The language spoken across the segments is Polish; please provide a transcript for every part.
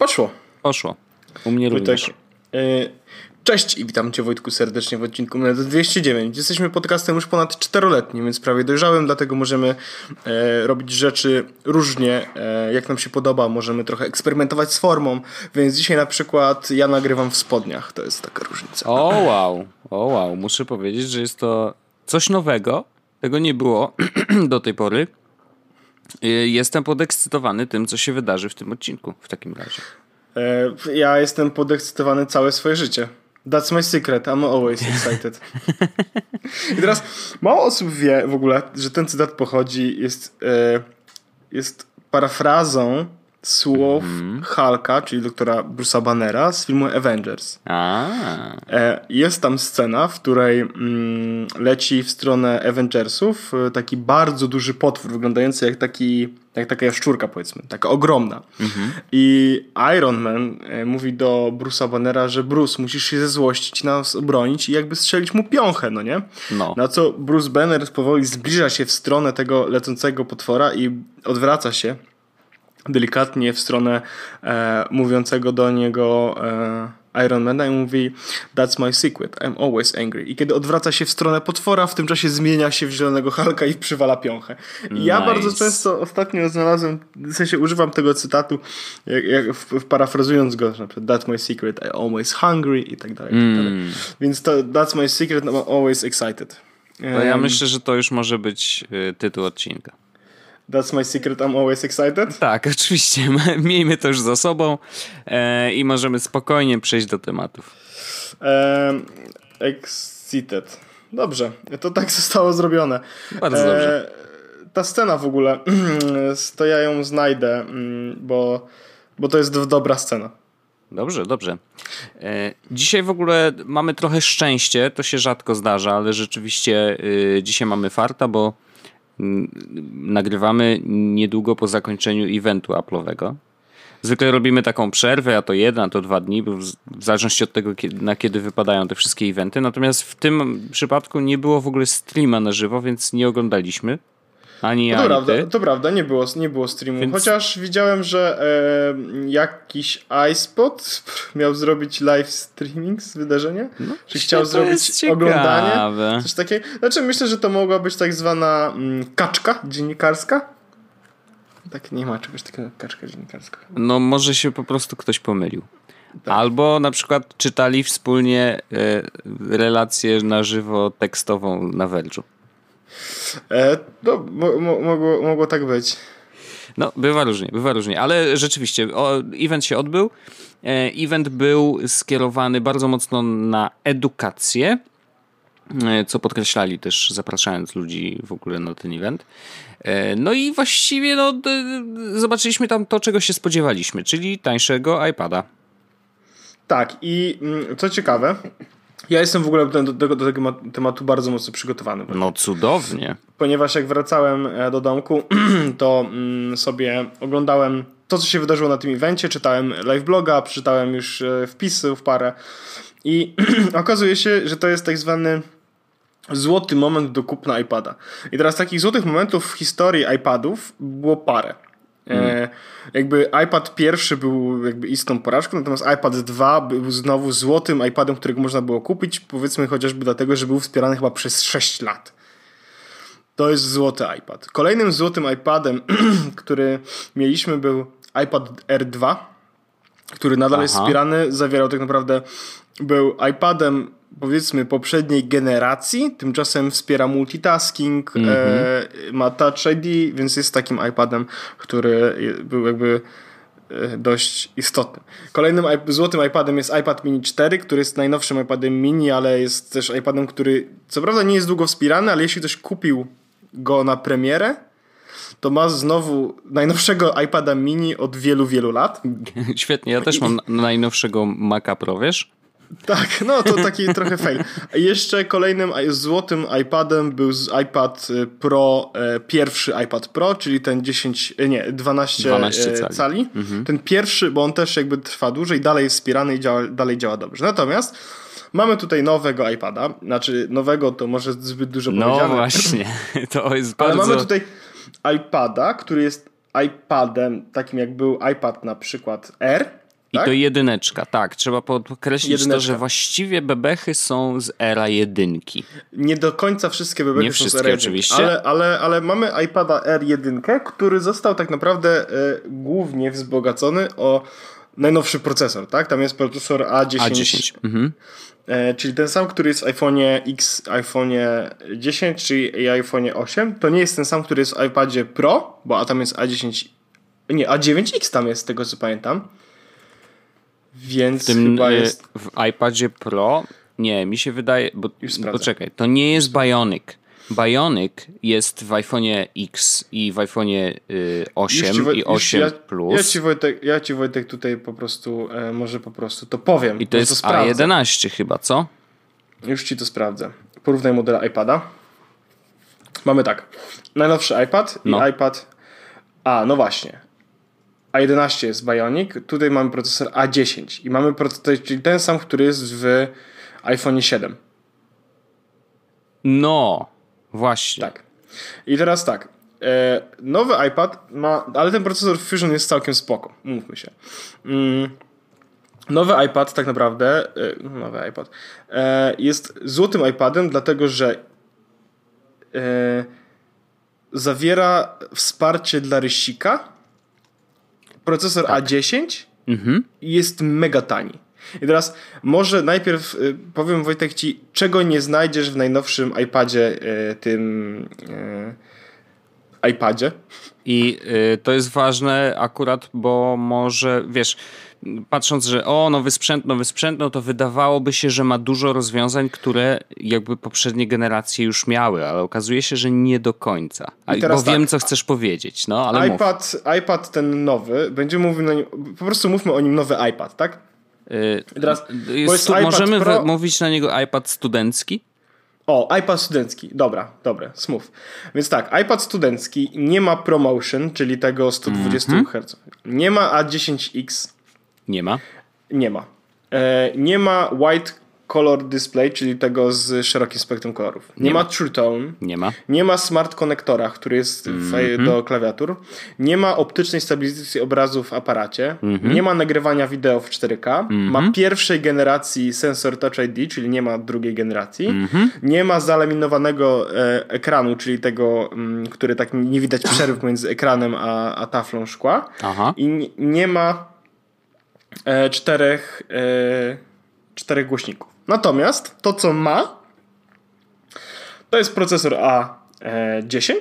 Poszło. Poszło. U mnie Wójtek, również. Cześć i witam Cię, Wojtku, serdecznie w odcinku numer 209. Jesteśmy podcastem już ponad 4-letnim, więc prawie dojrzałym, dlatego możemy robić rzeczy różnie, jak nam się podoba. Możemy trochę eksperymentować z formą, więc dzisiaj na przykład ja nagrywam w spodniach. To jest taka różnica. O wow. Muszę powiedzieć, że jest to coś nowego. Tego nie było do tej pory. Jestem podekscytowany tym, co się wydarzy w tym odcinku w takim razie. Ja jestem podekscytowany całe swoje życie. That's my secret, I'm always excited. I teraz mało osób wie w ogóle, że ten cytat pochodzi, jest parafrazą słów Hulka, czyli doktora Bruce'a Bannera z filmu Avengers. Jest tam scena, w której leci w stronę Avengersów taki bardzo duży potwór wyglądający jak taka jaszczurka, powiedzmy, taka ogromna. I Iron Man mówi do Bruce'a Bannera, że Bruce, musisz się zezłościć, nas obronić i jakby strzelić mu piąchę, no nie? No. Na co Bruce Banner powoli zbliża się w stronę tego lecącego potwora i odwraca się delikatnie w stronę mówiącego do niego Ironmana i mówi: That's my secret, I'm always angry. I kiedy odwraca się w stronę potwora, w tym czasie zmienia się w zielonego Hulka i przywala piąchę. Nice. Ja bardzo często ostatnio znalazłem, w sensie używam tego cytatu, jak parafrazując go, na przykład That's my secret, I'm always hungry i tak dalej. Więc to That's my secret, I'm always excited. To ja myślę, że to już może być tytuł odcinka. That's my secret, I'm always excited? Tak, oczywiście. Miejmy to już za sobą i możemy spokojnie przejść do tematów. Excited. Dobrze, to tak zostało zrobione. Bardzo dobrze. Ta scena w ogóle, to ja ją znajdę, bo to jest dobra scena. Dobrze. Dzisiaj w ogóle mamy trochę szczęście, to się rzadko zdarza, ale rzeczywiście dzisiaj mamy farta, bo nagrywamy niedługo po zakończeniu eventu Apple'owego. Zwykle robimy taką przerwę, a to jeden, a to 2 dni, w zależności od tego, na kiedy wypadają te wszystkie eventy. Natomiast w tym przypadku nie było w ogóle streama na żywo, więc nie oglądaliśmy. To prawda, nie było streamu. Więc... Chociaż widziałem, że jakiś iSpot miał zrobić live streaming z wydarzenia. No, czy chciał zrobić oglądanie? Coś takiego. Znaczy myślę, że to mogła być tak zwana kaczka dziennikarska. Tak, nie ma czegoś takiego jak kaczka dziennikarska. No może się po prostu ktoś pomylił. Tak. Albo na przykład czytali wspólnie relację na żywo tekstową na Verge'u. Mogło tak być. No, bywa różnie, ale rzeczywiście event się odbył. Event był skierowany bardzo mocno na edukację, co podkreślali też, zapraszając ludzi w ogóle na ten event. No i właściwie zobaczyliśmy tam to, czego się spodziewaliśmy, czyli tańszego iPada. Tak, i co ciekawe, ja jestem w ogóle do tego tematu bardzo mocno przygotowany. No cudownie. Ponieważ jak wracałem do domku, to sobie oglądałem to, co się wydarzyło na tym evencie, czytałem live bloga, przeczytałem już wpisy w parę i okazuje się, że to jest tak zwany złoty moment do kupna iPada. I teraz takich złotych momentów w historii iPadów było parę. Jakby iPad pierwszy był jakby istną porażką, natomiast iPad 2 był znowu złotym iPadem, którego można było kupić, powiedzmy chociażby dlatego, że był wspierany chyba przez 6 lat. To jest złoty iPad. Kolejnym złotym iPadem, który mieliśmy, był iPad Air 2, który nadal jest wspierany, zawierał tak naprawdę, był iPadem powiedzmy poprzedniej generacji, tymczasem wspiera multitasking, ma Touch ID, więc jest takim iPadem, który był jakby dość istotny. Kolejnym złotym iPadem jest iPad Mini 4, który jest najnowszym iPadem mini, ale jest też iPadem, który co prawda nie jest długo wspierany, ale jeśli ktoś kupił go na premierę, to ma znowu najnowszego iPada mini od wielu, wielu lat. Świetnie, ja też mam najnowszego Maca Pro, wiesz? Tak, no to taki trochę fail. Jeszcze kolejnym złotym iPadem był iPad Pro, pierwszy iPad Pro, czyli ten 12 cali. Ten pierwszy, bo on też jakby trwa dłużej, dalej jest wspierany i dalej działa dobrze. Natomiast mamy tutaj nowego iPada, znaczy nowego to może zbyt dużo powiedziane. No właśnie, to jest bardzo... Ale mamy tutaj iPada, który jest iPadem takim jak był iPad na przykład R, Tak? I to jedyneczka, tak. Trzeba podkreślić to, że właściwie bebechy są z era jedynki. Nie do końca wszystkie bebechy nie są wszystkie, z era oczywiście. Ale mamy iPada Air 1, który został tak naprawdę głównie wzbogacony o najnowszy procesor, tak? Tam jest procesor A10. Mhm. Czyli ten sam, który jest w iPhone'ie X, iPhone'ie 10, czyli iPhone'ie 8. To nie jest ten sam, który jest w iPadzie Pro, bo tam jest A10... Nie, A9X tam jest, z tego co pamiętam. Więc chyba jest... W iPadzie Pro... Nie, mi się wydaje... Bo czekaj, to nie jest Bionic. Bionic jest w iPhone'ie X i w iPhone'ie 8 i 8 Plus. Ja ci Wojtek tutaj po prostu może po prostu to powiem. I to jest A11 chyba, co? Już ci to sprawdzę. Porównaj model iPada. Mamy tak. Najnowszy iPad i iPad... A, no właśnie. A11 jest Bionic, tutaj mamy procesor A10 i mamy procesor, czyli ten sam, który jest w iPhone 7. No, właśnie. Tak. I teraz tak, nowy iPad ma, ale ten procesor Fusion jest całkiem spoko, mówmy się. Nowy iPad tak naprawdę, nowy iPad jest złotym iPadem, dlatego że zawiera wsparcie dla rysika. Procesor tak. A10 jest mega tani. I teraz może najpierw powiem, Wojtek, ci czego nie znajdziesz w najnowszym iPadzie, iPadzie. I to jest ważne akurat, bo może, wiesz, patrząc, że nowy sprzęt, no to wydawałoby się, że ma dużo rozwiązań, które jakby poprzednie generacje już miały, ale okazuje się, że nie do końca. Bo wiem, co chcesz powiedzieć, no ale iPad ten nowy, będziemy mówił na nim, po prostu mówmy o nim nowy iPad, tak? Teraz, możemy mówić na niego iPad studencki? O, iPad studencki. Dobra, smooth. Więc tak, iPad studencki nie ma ProMotion, czyli tego 120 Hz. Nie ma A10X. Nie ma. Nie ma White Color Display, czyli tego z szerokim spektrum kolorów. Nie ma True Tone. Nie ma smart konektora, który jest do klawiatur. Nie ma optycznej stabilizacji obrazu w aparacie. Nie ma nagrywania wideo w 4K. Ma pierwszej generacji sensor Touch ID, czyli nie ma drugiej generacji. Nie ma zalaminowanego ekranu, czyli tego, który tak nie widać przerw między ekranem a taflą szkła. Aha. I nie ma czterech głośników. Natomiast to, co ma, to jest procesor A10,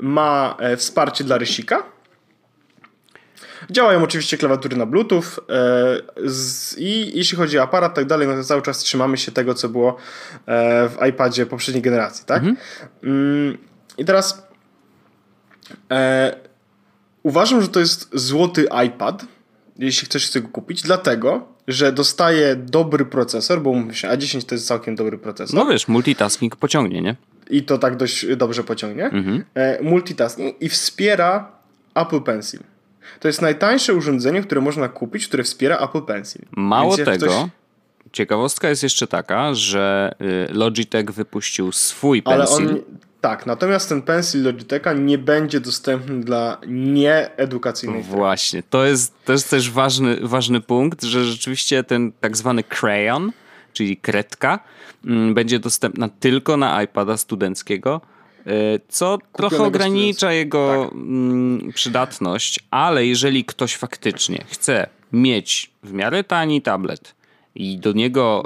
ma wsparcie dla rysika, działają oczywiście klawiatury na Bluetooth i jeśli chodzi o aparat tak dalej, no to cały czas trzymamy się tego, co było w iPadzie poprzedniej generacji, tak? I teraz uważam, że to jest złoty iPad, jeśli chcesz go kupić, dlatego że dostaje dobry procesor, bo mówię się, A10 to jest całkiem dobry procesor. No wiesz, multitasking pociągnie, nie? I to tak dość dobrze pociągnie. Multitasking i wspiera Apple Pencil. To jest najtańsze urządzenie, które można kupić, które wspiera Apple Pencil. Mało tego, ciekawostka jest jeszcze taka, że Logitech wypuścił swój Pencil. Tak, natomiast ten Pencil Logitecha nie będzie dostępny dla nieedukacyjnej firmy. Właśnie, to jest też ważny punkt, że rzeczywiście ten tak zwany crayon, czyli kredka, będzie dostępna tylko na iPada studenckiego, co trochę ogranicza jego przydatność, ale jeżeli ktoś faktycznie chce mieć w miarę tani tablet i do niego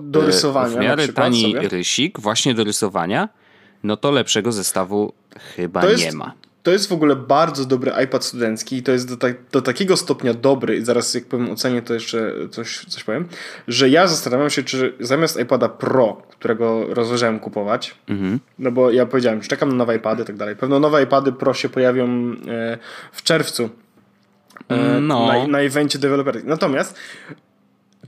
w miarę tani rysik, właśnie do rysowania, no to lepszego zestawu chyba nie ma. To jest w ogóle bardzo dobry iPad studencki i to jest do takiego stopnia dobry, i zaraz jak powiem ocenię, to jeszcze coś powiem, że ja zastanawiam się, czy zamiast iPada Pro, którego rozważałem kupować, no bo ja powiedziałem, że czekam na nowe iPady i tak dalej. Pewno nowe iPady Pro się pojawią w czerwcu na evencie deweloperów. Natomiast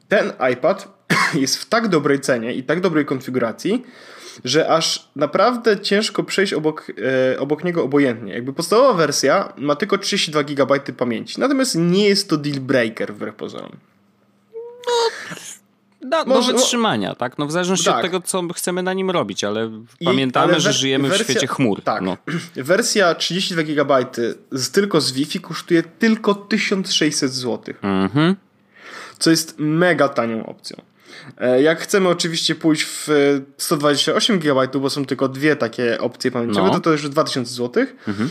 ten iPad jest w tak dobrej cenie i tak dobrej konfiguracji, że aż naprawdę ciężko przejść obok niego obojętnie. Jakby podstawowa wersja ma tylko 32 GB pamięci. Natomiast nie jest to deal breaker wbrew pozorom. Do wytrzymania, tak? No w zależności od tego, co chcemy na nim robić, ale pamiętamy, że żyjemy w świecie chmur. Tak. No. Wersja 32 GB tylko z Wi-Fi kosztuje tylko 1600 zł. co jest mega tanią opcją. Jak chcemy oczywiście pójść w 128 GB, bo są tylko dwie takie opcje pamięciowe, no. to już 2000 zł. Mhm.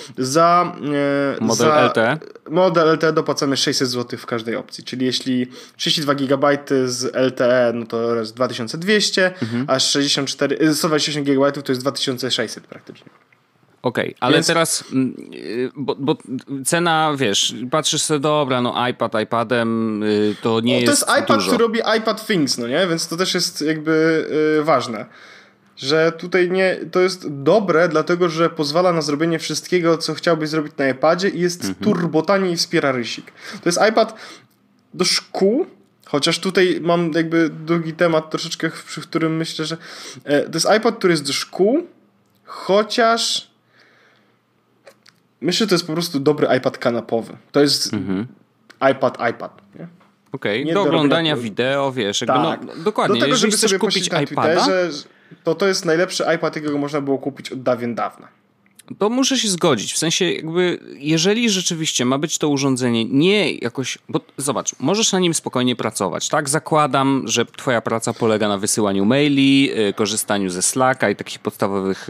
Model LTE dopłacamy 600 zł w każdej opcji, czyli jeśli 32 GB z LTE, no to jest 2200, a 128 GB to jest 2600 praktycznie. Okej, ale więc... teraz, bo cena, wiesz, patrzysz sobie, dobra, no iPadem to nie jest dużo. To jest iPad, który robi iPad Things, no nie? Więc to też jest jakby ważne, że tutaj nie, to jest dobre, dlatego że pozwala na zrobienie wszystkiego, co chciałbyś zrobić na iPadzie i jest turbo tani i wspiera rysik. To jest iPad do szkół, chociaż tutaj mam jakby drugi temat troszeczkę, przy którym myślę, że to jest iPad, który jest do szkół, chociaż... Myślę, że to jest po prostu dobry iPad kanapowy. To jest iPad. Nie? Okej, do oglądania wideo, wiesz. Jakby tak. No, dokładnie, do tego, jeżeli chcesz kupić iPada... To jest najlepszy iPad, jakiego można było kupić od dawien dawna. To muszę się zgodzić. W sensie jakby, jeżeli rzeczywiście ma być to urządzenie nie jakoś... Bo zobacz, możesz na nim spokojnie pracować, tak? Zakładam, że twoja praca polega na wysyłaniu maili, korzystaniu ze Slacka i takich podstawowych,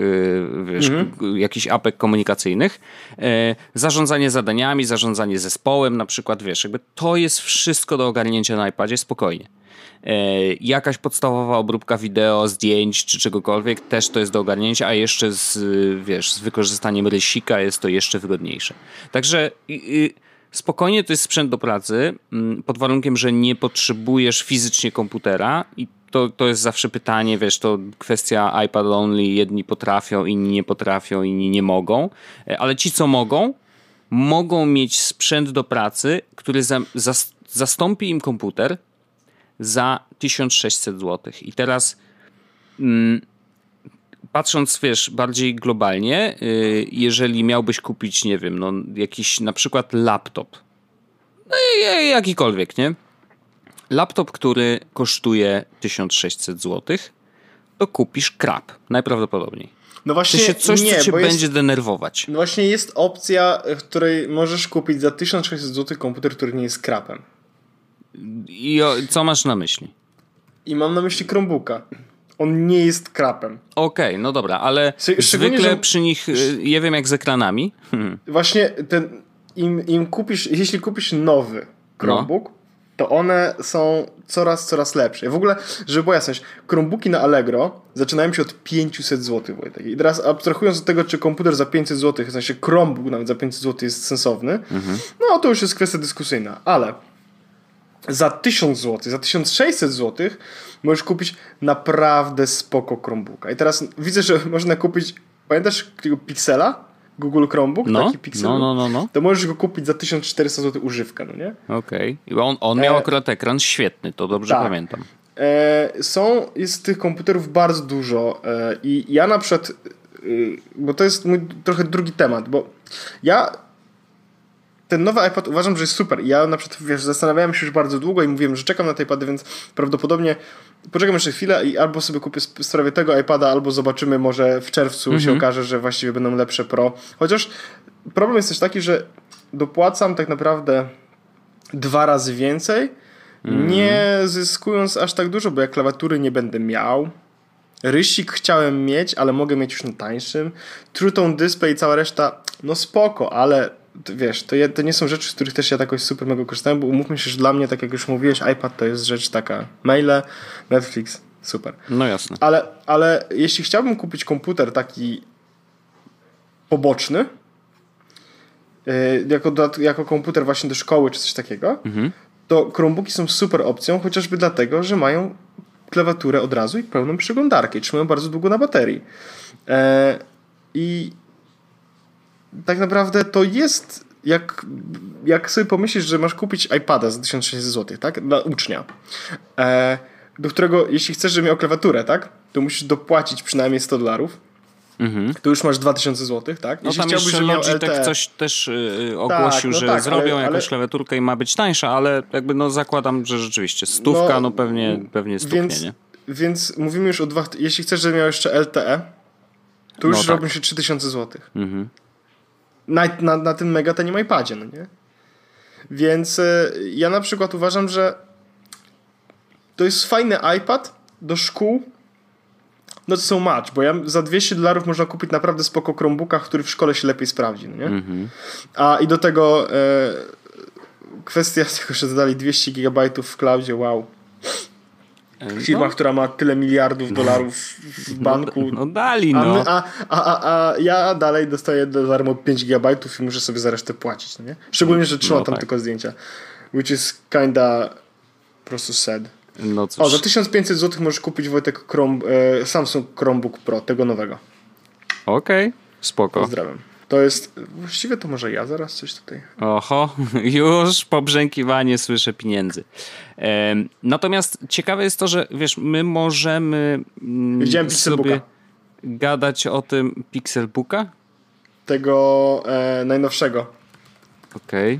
wiesz, jakichś apek komunikacyjnych. Zarządzanie zadaniami, zarządzanie zespołem na przykład, wiesz, jakby to jest wszystko do ogarnięcia na iPadzie spokojnie. Jakaś podstawowa obróbka wideo, zdjęć czy czegokolwiek też to jest do ogarnięcia, a jeszcze z wykorzystaniem rysika jest to jeszcze wygodniejsze. Także spokojnie to jest sprzęt do pracy, pod warunkiem, że nie potrzebujesz fizycznie komputera i to jest zawsze pytanie, wiesz, to kwestia iPad only, jedni potrafią, inni nie potrafią, inni nie mogą, ale ci co mogą mieć sprzęt do pracy, który zastąpi im komputer za 1600 zł. I teraz patrząc, wiesz, bardziej globalnie, jeżeli miałbyś kupić, nie wiem, no jakiś na przykład laptop, no jakikolwiek, nie? Laptop, który kosztuje 1600 zł, to kupisz krab, najprawdopodobniej. No właśnie, to się coś, nie, co cię będzie denerwować. No właśnie jest opcja, w której możesz kupić za 1600 zł komputer, który nie jest krapem. I co masz na myśli? I mam na myśli Chromebooka. On nie jest krapem. Okej, no dobra, ale zwykle że... przy nich, ja wiem jak z ekranami. Właśnie ten, im kupisz, jeśli kupisz nowy Chromebook, to one są coraz lepsze. W ogóle, żeby była jasność, Chromebooki na Allegro zaczynają się od 500 zł. Wojtek. I teraz abstrahując od tego, czy komputer za 500 zł, w sensie Chromebook nawet za 500 zł jest sensowny, no to już jest kwestia dyskusyjna, ale... Za 1000 zł, za 1600 zł możesz kupić naprawdę spoko Chromebooka. I teraz widzę, że można kupić, pamiętasz tego Pixela? Google Chromebook? No, taki Pixel. No. To możesz go kupić za 1400 zł używka, no nie? Okej. I on miał akurat ekran świetny, to dobrze pamiętam. Jest tych komputerów bardzo dużo i ja na przykład, bo to jest mój trochę drugi temat, bo ja... Ten nowy iPad uważam, że jest super. Ja na przykład, wiesz, zastanawiałem się już bardzo długo i mówiłem, że czekam na te iPady, więc prawdopodobnie poczekam jeszcze chwilę i albo sobie kupię w sprawie tego iPada, albo zobaczymy, może w czerwcu się okaże, że właściwie będą lepsze Pro. Chociaż problem jest też taki, że dopłacam tak naprawdę 2 razy więcej, nie zyskując aż tak dużo, bo ja klawiatury nie będę miał. Rysik chciałem mieć, ale mogę mieć już na tańszym. True Tone Display i cała reszta, no spoko, ale... Wiesz, to nie są rzeczy, z których też ja jakoś super mega korzystałem, bo umówmy się, że dla mnie, tak jak już mówiłeś, iPad to jest rzecz taka, maile, Netflix, super. No jasne. Ale jeśli chciałbym kupić komputer taki poboczny, jako komputer właśnie do szkoły czy coś takiego, to Chromebooki są super opcją, chociażby dlatego, że mają klawiaturę od razu i pełną przeglądarkę i trzymają bardzo długo na baterii. I tak naprawdę to jest, jak sobie pomyślisz, że masz kupić iPada za 1600 zł, tak? Dla ucznia, do którego, jeśli chcesz, żeby miał klawiaturę, tak? To musisz dopłacić przynajmniej $100. Tu już masz 2000 zł, tak? No jeśli tam chciałbyś, żeby miał Logitech LTE. Coś też ogłosił, że zrobią jakąś klawiaturkę i ma być tańsza, ale jakby no zakładam, że rzeczywiście stówka, no pewnie stuknie, nie? Więc mówimy już o jeśli chcesz, żeby miał jeszcze LTE, to już robią się 3000 zł. Na tym mega tanim iPadzie, no nie? Więc ja na przykład uważam, że to jest fajny iPad do szkół, no to so much, bo ja za $200 można kupić naprawdę spoko Chromebooka, który w szkole się lepiej sprawdzi, no nie? Mm-hmm. A i do tego kwestia tego, że dodali 200 GB w cloudzie, wow. Firma, która ma tyle miliardów dolarów w banku. No dali, no. A ja dalej dostaję do darmo 5 GB i muszę sobie za resztę płacić, no nie? Szczególnie, że trzyma tam tylko zdjęcia. Which is kinda po prostu sad. No cóż. O, za 1500 zł możesz kupić, Wojtek, Samsung Chromebook Pro, tego nowego. Okej, spoko. Pozdrawiam. To jest, właściwie to może ja zaraz coś tutaj. Oho, już pobrzękiwanie słyszę pieniędzy. Natomiast ciekawe jest to, że wiesz, my możemy sobie gadać o tym Pixelbooka? Tego najnowszego. Okej.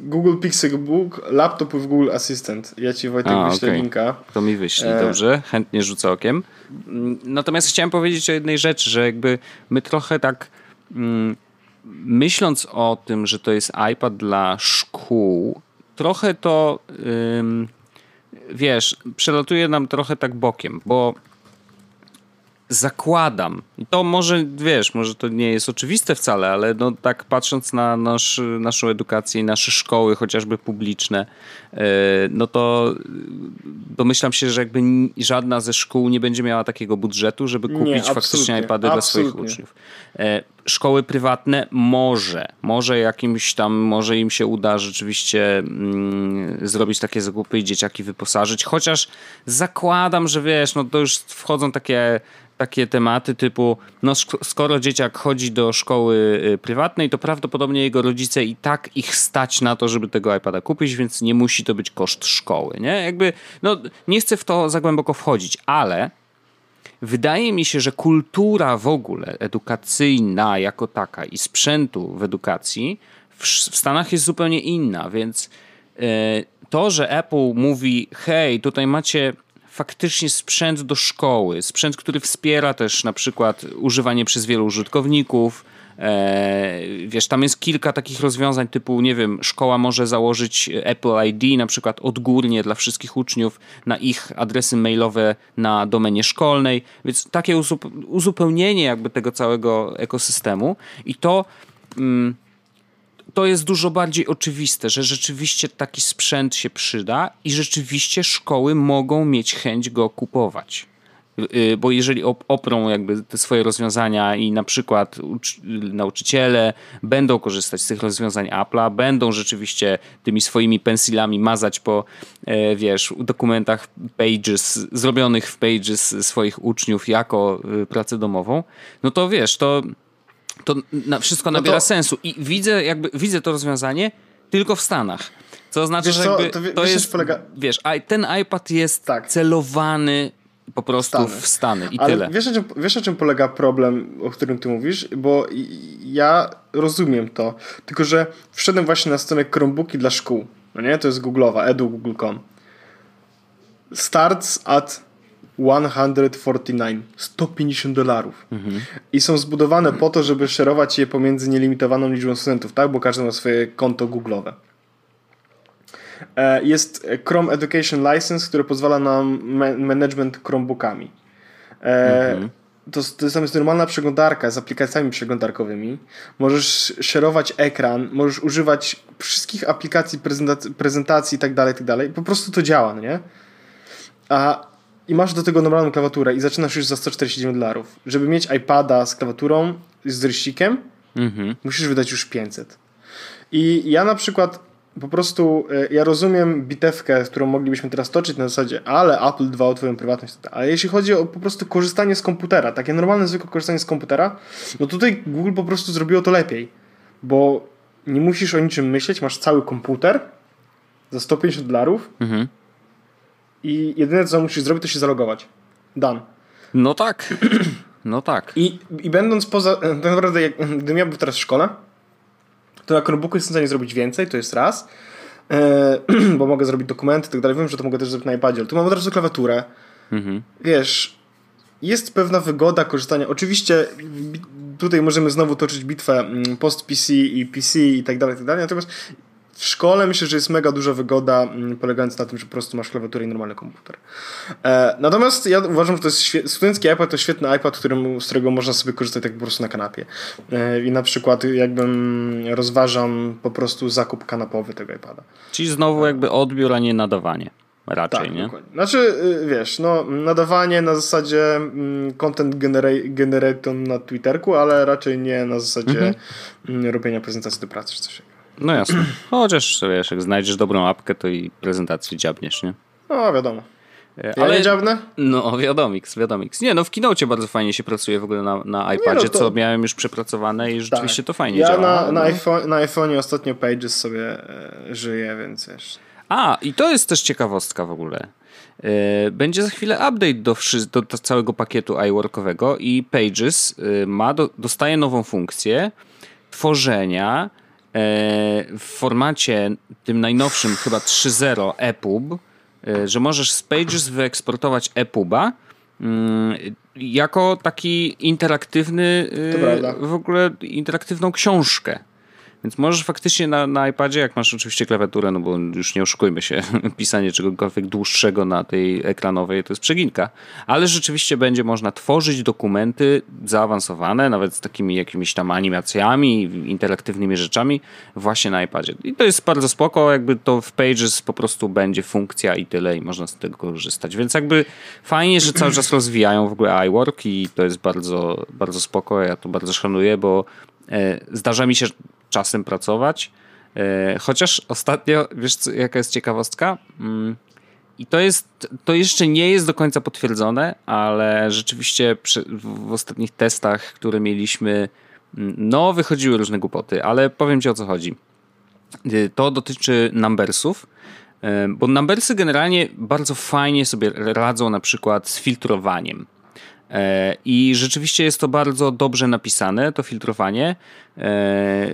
Google Pixelbook, laptop w Google Assistant. Ja ci, Wojtek, wyślę linka. To mi wyślij, dobrze. Chętnie rzucę okiem. Natomiast chciałem powiedzieć o jednej rzeczy, że jakby my trochę tak myśląc o tym, że to jest iPad dla szkół, trochę to wiesz, przelatuje nam trochę tak bokiem, bo zakładam, i to może, wiesz, może to nie jest oczywiste wcale, ale no tak patrząc na naszą edukację i nasze szkoły, chociażby publiczne, no to domyślam się, że jakby żadna ze szkół nie będzie miała takiego budżetu, żeby kupić faktycznie iPady dla swoich uczniów. Szkoły prywatne może jakimś tam, może im się uda rzeczywiście zrobić takie zakupy i dzieciaki wyposażyć, chociaż zakładam, że wiesz, no to już wchodzą takie tematy typu, no skoro dzieciak chodzi do szkoły prywatnej, to prawdopodobnie jego rodzice i tak ich stać na to, żeby tego iPada kupić, więc nie musi to być koszt szkoły, nie? Jakby, no nie chcę w to za głęboko wchodzić, ale wydaje mi się, że kultura w ogóle edukacyjna jako taka i sprzętu w edukacji w Stanach jest zupełnie inna, więc to, że Apple mówi, hej, tutaj macie faktycznie sprzęt do szkoły, sprzęt, który wspiera też na przykład używanie przez wielu użytkowników. Wiesz, tam jest kilka takich rozwiązań typu, nie wiem, szkoła może założyć Apple ID na przykład odgórnie dla wszystkich uczniów na ich adresy mailowe na domenie szkolnej, więc takie uzupełnienie jakby tego całego ekosystemu i to jest dużo bardziej oczywiste, że rzeczywiście taki sprzęt się przyda i rzeczywiście szkoły mogą mieć chęć go kupować. Bo jeżeli oprą jakby te swoje rozwiązania i na przykład nauczyciele będą korzystać z tych rozwiązań Apple'a, będą rzeczywiście tymi swoimi pensilami mazać po, wiesz, dokumentach Pages, zrobionych w Pages swoich uczniów jako pracę domową, no to wiesz, to wszystko nabiera sensu i widzę to rozwiązanie tylko w Stanach. To znaczy, wiesz, że jakby to jest, wiesz, ten iPad jest celowany po prostu w Stany i ale tyle. Wiesz, o czym polega problem, o którym ty mówisz? Bo ja rozumiem to, tylko że wszedłem właśnie na stronę Chromebooki dla szkół. No nie? To jest googlowa, edu.google.com. Starts at $149 mhm. I są zbudowane po to, żeby szerować je pomiędzy nielimitowaną liczbą studentów, tak? Bo każdy ma swoje konto googlowe. Jest Chrome Education License, który pozwala na management Chromebookami. To jest normalna przeglądarka z aplikacjami przeglądarkowymi. Możesz szerować ekran, możesz używać wszystkich aplikacji, prezentacji itd. Po prostu to działa, no nie? I masz do tego normalną klawiaturę i zaczynasz już za $149. Żeby mieć iPada z klawiaturą, z ryścikiem, musisz wydać już 500. I ja na przykład po prostu, ja rozumiem bitewkę, którą moglibyśmy teraz toczyć na zasadzie, ale Apple dba o twoją prywatność. Ale jeśli chodzi o po prostu korzystanie z komputera, takie normalne, zwykłe korzystanie z komputera, no tutaj Google po prostu zrobiło to lepiej, bo nie musisz o niczym myśleć, masz cały komputer za $150 i jedyne, co musisz zrobić, to się zalogować. Done. No tak. I będąc poza, tak naprawdę, gdybym ja był teraz w szkole, to na Chromebooku jestem w stanie zrobić więcej, to jest raz, bo mogę zrobić dokumenty i tak dalej, wiem, że to mogę też zrobić na iPadzie, ale tu mam od razu klawiaturę. Wiesz, jest pewna wygoda korzystania, oczywiście tutaj możemy znowu toczyć bitwę post-PC i PC i tak dalej, natomiast W szkole myślę, że jest mega duża wygoda polegająca na tym, że po prostu masz klawiaturę i normalny komputer. Natomiast ja uważam, że to jest studencki iPad to świetny iPad, z którego można sobie korzystać tak po prostu na kanapie. I na przykład rozważam po prostu zakup kanapowy tego iPada. Czyli znowu jakby odbiór, a nie nadawanie. Raczej, tak, nie? Dokładnie. Znaczy, wiesz, no nadawanie na zasadzie content generator na Twitterku, ale raczej nie na zasadzie robienia prezentacji do pracy czy coś takiego. No jasne. Chociaż, wiesz, jak znajdziesz dobrą apkę, to i prezentację dziabniesz, nie? No, wiadomo. Ale dziabne? No, wiadomiks. Nie, no w Keynote'cie bardzo fajnie się pracuje w ogóle na iPadzie, no to... co miałem już przepracowane i rzeczywiście tak. To fajnie działa. Ja na iPhone'ie ostatnio Pages sobie żyję, więc wiesz... A, i to jest też ciekawostka w ogóle. Będzie za chwilę update do całego pakietu iWorkowego i Pages dostaje nową funkcję tworzenia w formacie tym najnowszym, chyba 3.0 EPUB, że możesz z Pages wyeksportować EPUBa jako taki interaktywny, w ogóle interaktywną książkę. Więc możesz faktycznie na iPadzie, jak masz oczywiście klawiaturę, no bo już nie oszukujmy się, pisanie czegokolwiek dłuższego na tej ekranowej to jest przeginka, ale rzeczywiście będzie można tworzyć dokumenty zaawansowane, nawet z takimi jakimiś tam animacjami, interaktywnymi rzeczami właśnie na iPadzie. I to jest bardzo spoko, jakby to w Pages po prostu będzie funkcja i tyle i można z tego korzystać. Więc jakby fajnie, że cały czas rozwijają w ogóle iWork i to jest bardzo, bardzo spoko, ja to bardzo szanuję, bo zdarza mi się czasem pracować, chociaż ostatnio, wiesz co, jaka jest ciekawostka? I to jeszcze nie jest do końca potwierdzone, ale rzeczywiście w ostatnich testach, które mieliśmy, no wychodziły różne głupoty, ale powiem ci o co chodzi. To dotyczy Numbersów, bo Numbersy generalnie bardzo fajnie sobie radzą na przykład z filtrowaniem. I rzeczywiście jest to bardzo dobrze napisane, to filtrowanie,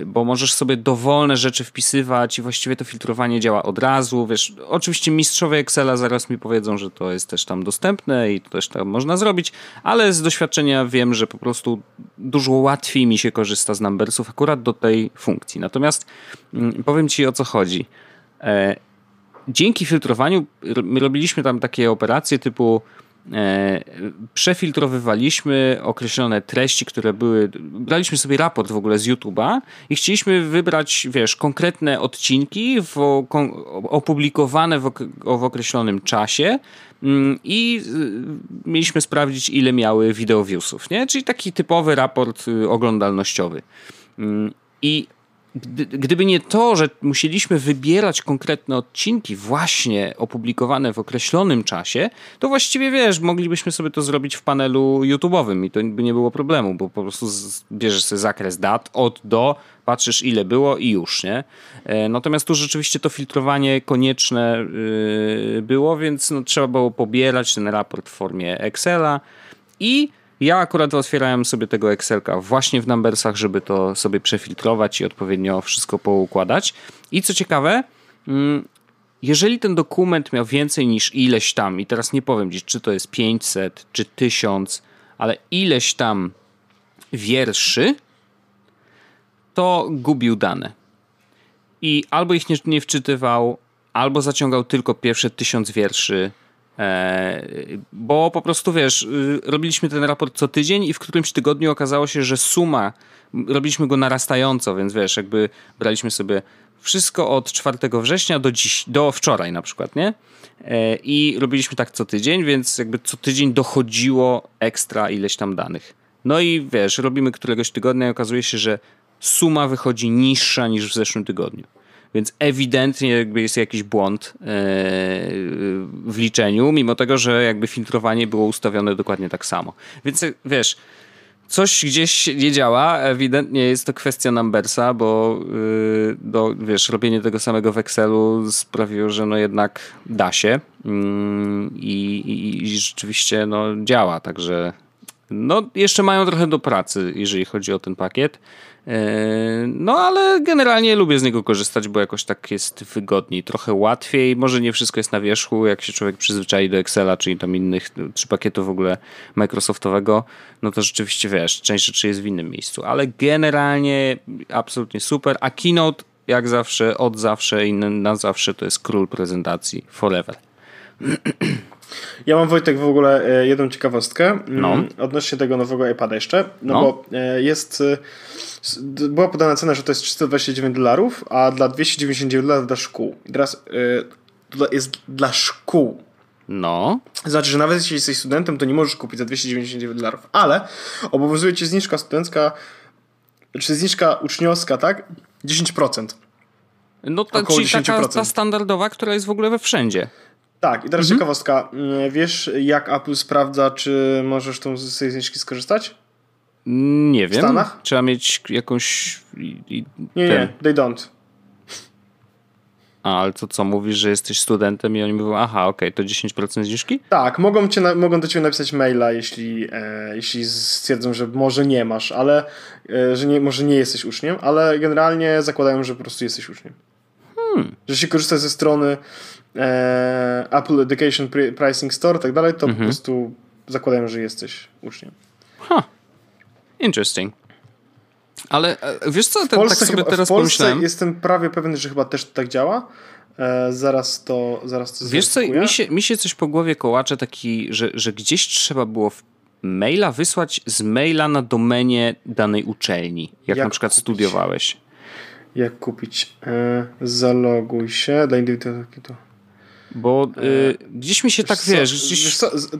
bo możesz sobie dowolne rzeczy wpisywać i właściwie to filtrowanie działa od razu, wiesz, oczywiście mistrzowie Excela zaraz mi powiedzą, że to jest też tam dostępne i to też tam można zrobić, ale z doświadczenia wiem, że po prostu dużo łatwiej mi się korzysta z Numbersów akurat do tej funkcji. Natomiast powiem ci o co chodzi. Dzięki filtrowaniu my robiliśmy tam takie operacje typu przefiltrowywaliśmy określone treści, które były, braliśmy sobie raport w ogóle z YouTube'a i chcieliśmy wybrać, wiesz, konkretne odcinki opublikowane w określonym czasie i mieliśmy sprawdzić, ile miały video viewsów, nie? Czyli taki typowy raport oglądalnościowy. I gdyby nie to, że musieliśmy wybierać konkretne odcinki właśnie opublikowane w określonym czasie, to właściwie, wiesz, moglibyśmy sobie to zrobić w panelu YouTube'owym i to by nie było problemu, bo po prostu bierzesz sobie zakres dat od do, patrzysz ile było i już, nie? Natomiast tu rzeczywiście to filtrowanie konieczne było, więc no, trzeba było pobierać ten raport w formie Excela i... Ja akurat otwierałem sobie tego Excelka właśnie w Numbersach, żeby to sobie przefiltrować i odpowiednio wszystko poukładać. I co ciekawe, jeżeli ten dokument miał więcej niż ileś tam, i teraz nie powiem dziś, czy to jest 500, czy 1000, ale ileś tam wierszy, to gubił dane. I albo ich nie wczytywał, albo zaciągał tylko pierwsze 1000 wierszy, bo po prostu wiesz, robiliśmy ten raport co tydzień i w którymś tygodniu okazało się, że suma, robiliśmy go narastająco, więc wiesz, jakby braliśmy sobie wszystko od 4 września do wczoraj na przykład, nie? I robiliśmy tak co tydzień, więc jakby co tydzień dochodziło ekstra ileś tam danych. No i wiesz, robimy któregoś tygodnia i okazuje się, że suma wychodzi niższa niż w zeszłym tygodniu. Więc ewidentnie jakby jest jakiś błąd w liczeniu, mimo tego, że jakby filtrowanie było ustawione dokładnie tak samo. Więc wiesz, coś gdzieś nie działa, ewidentnie jest to kwestia Numbersa, bo wiesz, robienie tego samego w Excelu sprawiło, że no jednak da się i rzeczywiście no działa, także... No, jeszcze mają trochę do pracy, jeżeli chodzi o ten pakiet. No, ale generalnie lubię z niego korzystać, bo jakoś tak jest wygodniej, trochę łatwiej. Może nie wszystko jest na wierzchu, jak się człowiek przyzwyczai do Excela, czyli tam innych, czy pakietu w ogóle Microsoftowego, no to rzeczywiście wiesz, część rzeczy jest w innym miejscu. Ale generalnie absolutnie super. A Keynote jak zawsze, od zawsze i na zawsze to jest król prezentacji forever. Ja mam, Wojtek, w ogóle jedną ciekawostkę odnośnie tego nowego iPada jeszcze, bo była podana cena, że to jest $329, a dla $299 dla szkół. I teraz jest dla szkół. No. Znaczy, że nawet jeśli jesteś studentem, to nie możesz kupić za $299, ale obowiązuje cię zniżka studencka, czy zniżka uczniowska, tak? 10%. No tak, czyli 10%. Ta standardowa, która jest w ogóle wszędzie. Tak, i teraz ciekawostka. Wiesz, jak Apple sprawdza, czy możesz z tej zniżki skorzystać? Nie wiem. W Stanach? Trzeba mieć jakąś... Nie, they don't. A, ale to co, mówisz, że jesteś studentem i oni mówią, to 10% zniżki? Tak, mogą do ciebie napisać maila, jeśli stwierdzą, że może nie masz, ale że może nie jesteś uczniem, ale generalnie zakładają, że po prostu jesteś uczniem. Że się korzysta ze strony Apple Education Pricing Store i tak dalej, to po prostu zakładają, że jesteś uczniem. Interesting. Ale wiesz co, teraz pomyślałem... W Polsce jestem prawie pewien, że chyba też to tak działa. Zaraz to wiesz co, mi się coś po głowie kołacze, że gdzieś trzeba było maila wysłać z maila na domenie danej uczelni, jak na przykład studiowałeś. Jak kupić? Zaloguj się dla indywidualnego. Bo gdzieś mi się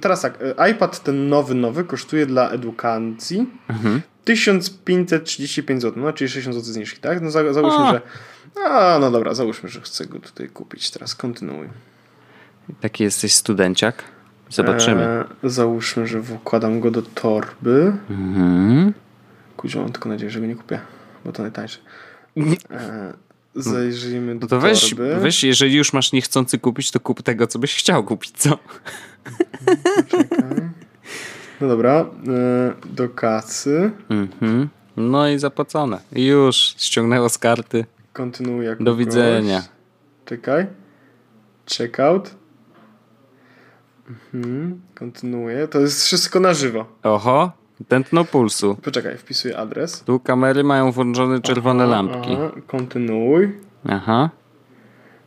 teraz tak, iPad ten nowy kosztuje dla edukacji 1535 zł, no czyli 60 zł zniżki, tak? No załóżmy, że... no dobra, załóżmy, że chcę go tutaj kupić. Teraz kontynuuj. Taki jesteś studenciak? Zobaczymy. Załóżmy, że wkładam go do torby. Kuźwa, mam tylko nadzieję, że go nie kupię, bo to najtańsze. Zajrzyjmy do torby. Weź, jeżeli już masz niechcący kupić, to kup tego, co byś chciał kupić, co? Czekaj. No dobra, do kasy. No i zapłacone. Już ściągnęło z karty. Kontynuuj jako do widzenia. Kogoś. Czekaj. Checkout. Kontynuuję. To jest wszystko na żywo. Oho, tętno pulsu. Poczekaj, wpisuję adres. Tu kamery mają włączone czerwone lampki. Kontynuuj.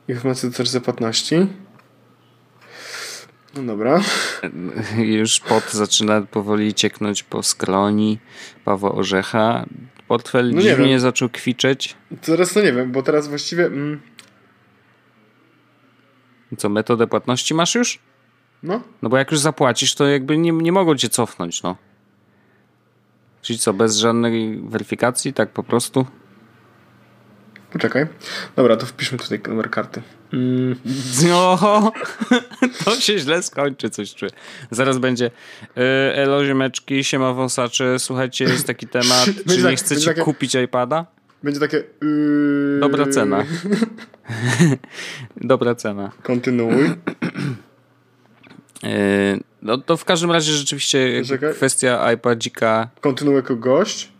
Informacje dotyczące płatności. No dobra. Już pot zaczyna powoli cieknąć po skroni Pawła Orzecha. Portfel dziwnie zaczął kwiczeć. Teraz to nie wiem, bo teraz właściwie... Co, metodę płatności masz już? No. No bo jak już zapłacisz, to jakby nie mogą cię cofnąć, no. Czyli co, bez żadnej weryfikacji, tak po prostu? Poczekaj. Dobra, to wpiszmy tutaj numer karty. No, to się źle skończy, coś czuję. Zaraz będzie elo ziemeczki, siema wąsacze, słuchajcie, jest taki temat, czy nie chcecie kupić iPada? Będzie takie dobra cena. Dobra cena. Kontynuuj. No to w każdym razie rzeczywiście kwestia iPadzika. Kontynuuj jako gość.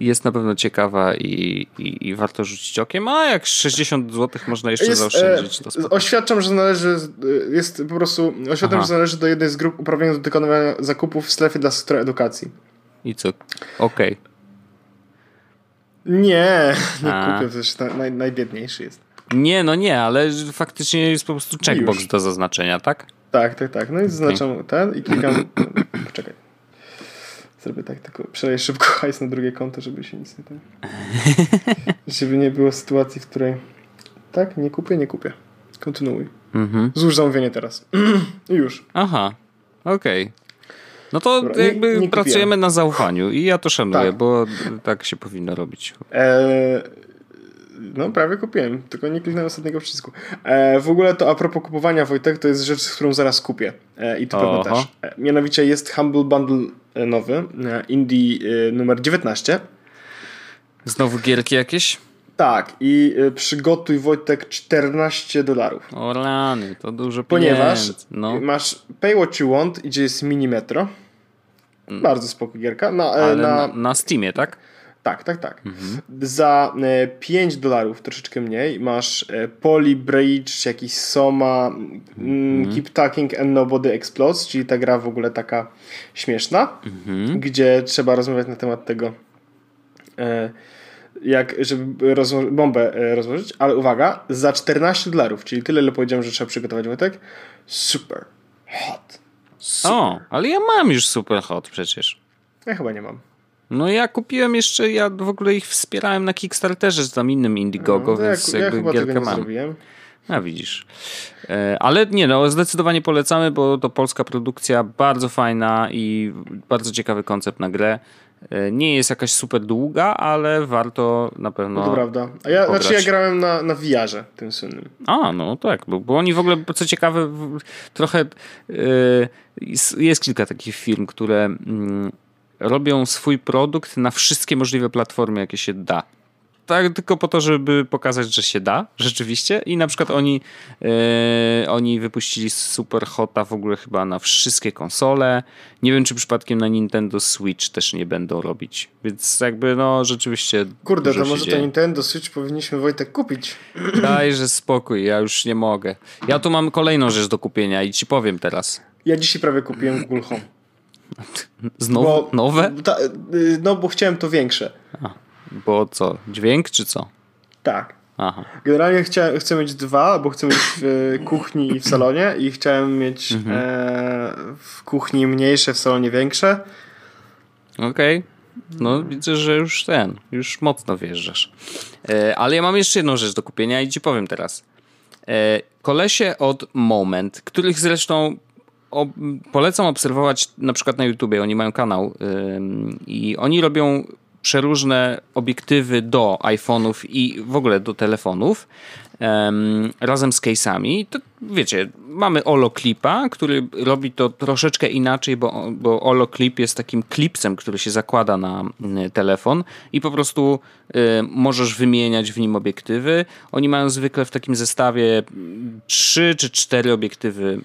Jest na pewno ciekawa i warto rzucić okiem, a jak 60 zł można jeszcze zaoszczędzić. Oświadczam, że należy że należy do jednej z grup uprawnionych do dokonywania zakupów w strefie dla sektora edukacji. I co? Okej. Nie kupię, przecież najbiedniejszy jest. Nie, ale faktycznie jest po prostu checkbox do zaznaczenia, tak? Tak. No i zaznaczam ten i klikam. Poczekaj. Zrobię tak, tylko przeleję szybko hajs na drugie konto, żeby się nic nie... Żeby nie było sytuacji, w której... Tak, nie kupię. Kontynuuj. Złóż zamówienie teraz. I już. Okej. No to dobra, jakby pracujemy na zaufaniu i ja to szanuję, bo tak się powinno robić. No prawie kupiłem, tylko nie kliknąłem ostatniego przycisku. W ogóle to a propos kupowania, Wojtek, to jest rzecz, którą zaraz kupię. I to pewno też. Mianowicie jest Humble Bundle nowy, Indie numer 19. Znowu gierki jakieś? Tak, i przygotuj, Wojtek, $14. O rany, to dużo pieniędzy. Ponieważ masz Pay What You Want, gdzie jest Mini Metro. Bardzo spoko gierka. Na Steamie, tak? Tak. Za $5, troszeczkę mniej, masz Poly Bridge, jakiś Soma, Keep Talking and Nobody Explodes, czyli ta gra w ogóle taka śmieszna, gdzie trzeba rozmawiać na temat tego żeby bombę rozłożyć, ale uwaga, za $14, czyli tyle, ile powiedziałem, że trzeba przygotować Wojtek. Super Hot. Super. O, ale ja mam już Super Hot przecież. Ja chyba nie mam. No ja kupiłem jeszcze, ja w ogóle ich wspierałem na Kickstarterze z tam innym Indiegogo, no, więc ja jakby gierkę mam. A widzisz. Ale nie, no zdecydowanie polecamy, bo to polska produkcja, bardzo fajna i bardzo ciekawy koncept na grę. Nie jest jakaś super długa, ale warto na pewno. No to prawda. A ja, znaczy ja grałem na VR-ze tym słynnym. A, no tak, bo oni w ogóle, co ciekawe, trochę jest kilka takich firm, które robią swój produkt na wszystkie możliwe platformy, jakie się da. Tak, tylko po to, żeby pokazać, że się da rzeczywiście. I na przykład oni wypuścili Super Hota w ogóle chyba na wszystkie konsole. Nie wiem, czy przypadkiem na Nintendo Switch też nie będą robić. Więc jakby no rzeczywiście. Kurde, to może to Nintendo Switch powinniśmy, Wojtek, kupić. Dajże spokój, ja już nie mogę. Ja tu mam kolejną rzecz do kupienia i ci powiem teraz. Ja dzisiaj prawie kupiłem Google Home. Znowu? Nowe? No bo chciałem to większe. Bo co? Dźwięk czy co? Tak. Aha. Generalnie chcę mieć dwa, bo chcę mieć w kuchni i w salonie i chciałem mieć w kuchni mniejsze, w salonie większe. Okej. Okay. No widzę, że już mocno wjeżdżasz. Ale ja mam jeszcze jedną rzecz do kupienia i ci powiem teraz. Kolesie od Moment, których zresztą polecam obserwować na przykład na YouTubie. Oni mają kanał i oni robią przeróżne obiektywy do iPhone'ów i w ogóle do telefonów razem z case'ami. To wiecie, mamy Oloclipa, który robi to troszeczkę inaczej, bo Oloclip jest takim klipsem, który się zakłada na telefon i po prostu możesz wymieniać w nim obiektywy. Oni mają zwykle w takim zestawie 3 czy 4 obiektywy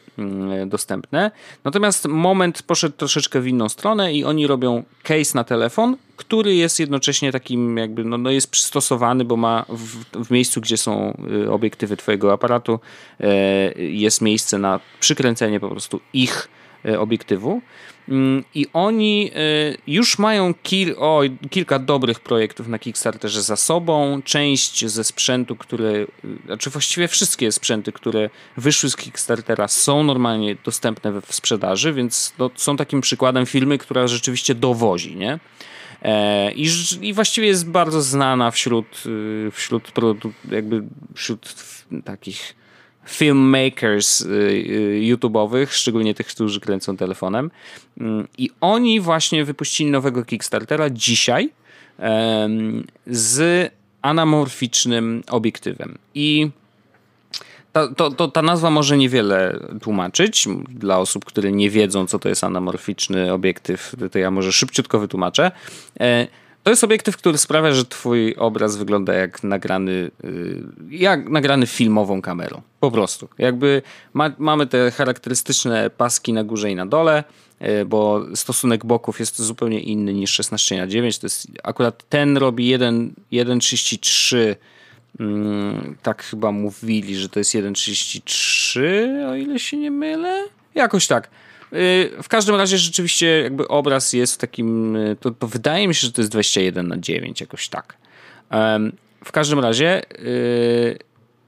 dostępne. Natomiast Moment poszedł troszeczkę w inną stronę i oni robią case na telefon, który jest jednocześnie takim jakby, no jest przystosowany, bo ma w miejscu, gdzie są obiektywy twojego aparatu, jest miejsce na przykręcenie po prostu ich obiektywu. I oni już mają kilka dobrych projektów na Kickstarterze za sobą. Część ze sprzętu, znaczy właściwie wszystkie sprzęty, które wyszły z Kickstartera, są normalnie dostępne w sprzedaży, więc no, są takim przykładem firmy, która rzeczywiście dowozi, nie? I właściwie jest bardzo znana wśród takich filmmakers YouTube'owych, szczególnie tych, którzy kręcą telefonem. I oni właśnie wypuścili nowego Kickstartera dzisiaj z anamorficznym obiektywem. I ta nazwa może niewiele tłumaczyć dla osób, które nie wiedzą, co to jest anamorficzny obiektyw, to ja może szybciutko wytłumaczę. To jest obiektyw, który sprawia, że twój obraz wygląda jak nagrany filmową kamerą. Po prostu. Jakby mamy te charakterystyczne paski na górze i na dole, bo stosunek boków jest zupełnie inny niż 16:9. To jest, akurat ten robi 1:33. Tak chyba mówili, że to jest 1:33, o ile się nie mylę. Jakoś tak. W każdym razie rzeczywiście jakby obraz jest w takim... To wydaje mi się, że to jest 21:9, jakoś tak. W każdym razie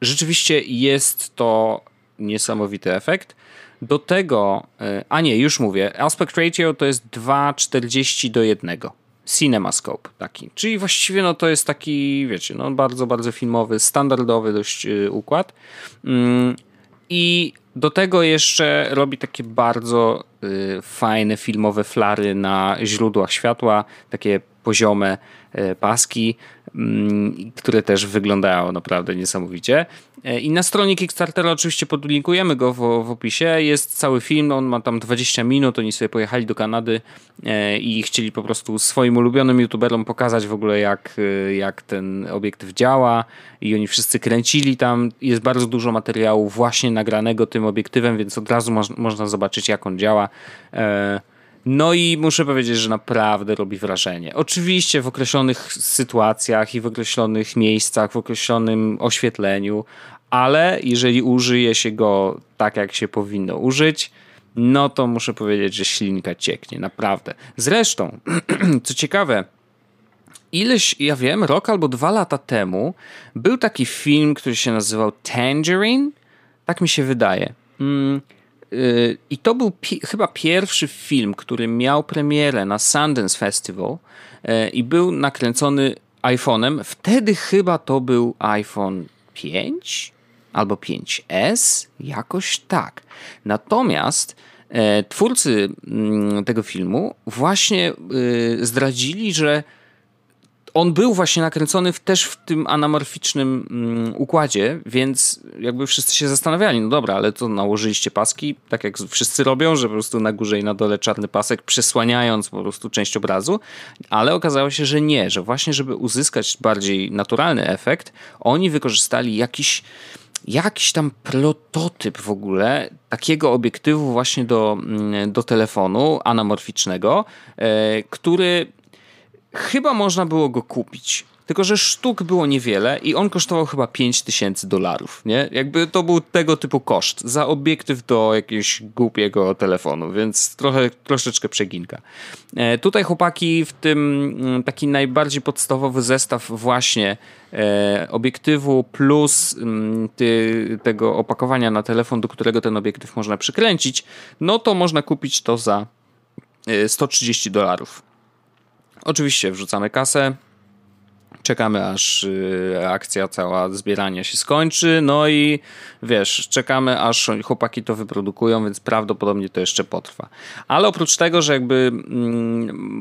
rzeczywiście jest to niesamowity efekt. Do tego... A nie, już mówię. Aspect ratio to jest 2:40:1. CinemaScope taki. Czyli właściwie no to jest taki, wiecie, no bardzo, bardzo filmowy, standardowy dość układ. I do tego jeszcze robi takie bardzo fajne filmowe flary na źródłach światła, takie poziome paski, które też wyglądają naprawdę niesamowicie. I na stronie Kickstartera oczywiście podlinkujemy go w opisie. Jest cały film, on ma tam 20 minut, oni sobie pojechali do Kanady i chcieli po prostu swoim ulubionym youtuberom pokazać w ogóle jak ten obiektyw działa i oni wszyscy kręcili tam. Jest bardzo dużo materiału właśnie nagranego tym obiektywem, więc od razu można zobaczyć, jak on działa. No i muszę powiedzieć, że naprawdę robi wrażenie. Oczywiście w określonych sytuacjach i w określonych miejscach, w określonym oświetleniu, ale jeżeli użyje się go tak, jak się powinno użyć, no to muszę powiedzieć, że ślinka cieknie, naprawdę. Zresztą, co ciekawe, ileś, ja wiem, rok albo 2 lata temu był taki film, który się nazywał Tangerine, tak mi się wydaje. I to był chyba pierwszy film, który miał premierę na Sundance Festival i był nakręcony iPhone'em. Wtedy chyba to był iPhone 5 albo 5S, jakoś tak. Natomiast twórcy tego filmu właśnie zdradzili, że on był właśnie nakręcony też w tym anamorficznym układzie, więc jakby wszyscy się zastanawiali, no dobra, ale to nałożyliście paski, tak jak wszyscy robią, że po prostu na górze i na dole czarny pasek, przesłaniając po prostu część obrazu, ale okazało się, że nie, że właśnie żeby uzyskać bardziej naturalny efekt, oni wykorzystali jakiś tam prototyp w ogóle takiego obiektywu właśnie do telefonu anamorficznego, który chyba można było go kupić, tylko że sztuk było niewiele i on kosztował chyba $5,000, nie? Jakby to był tego typu koszt za obiektyw do jakiegoś głupiego telefonu, więc troszeczkę przeginka. Tutaj chłopaki w tym taki najbardziej podstawowy zestaw właśnie obiektywu plus tego opakowania na telefon, do którego ten obiektyw można przykręcić, no to można kupić to za $130. Oczywiście wrzucamy kasę, czekamy aż akcja cała zbierania się skończy, no i wiesz, czekamy aż chłopaki to wyprodukują, więc prawdopodobnie to jeszcze potrwa. Ale oprócz tego, że jakby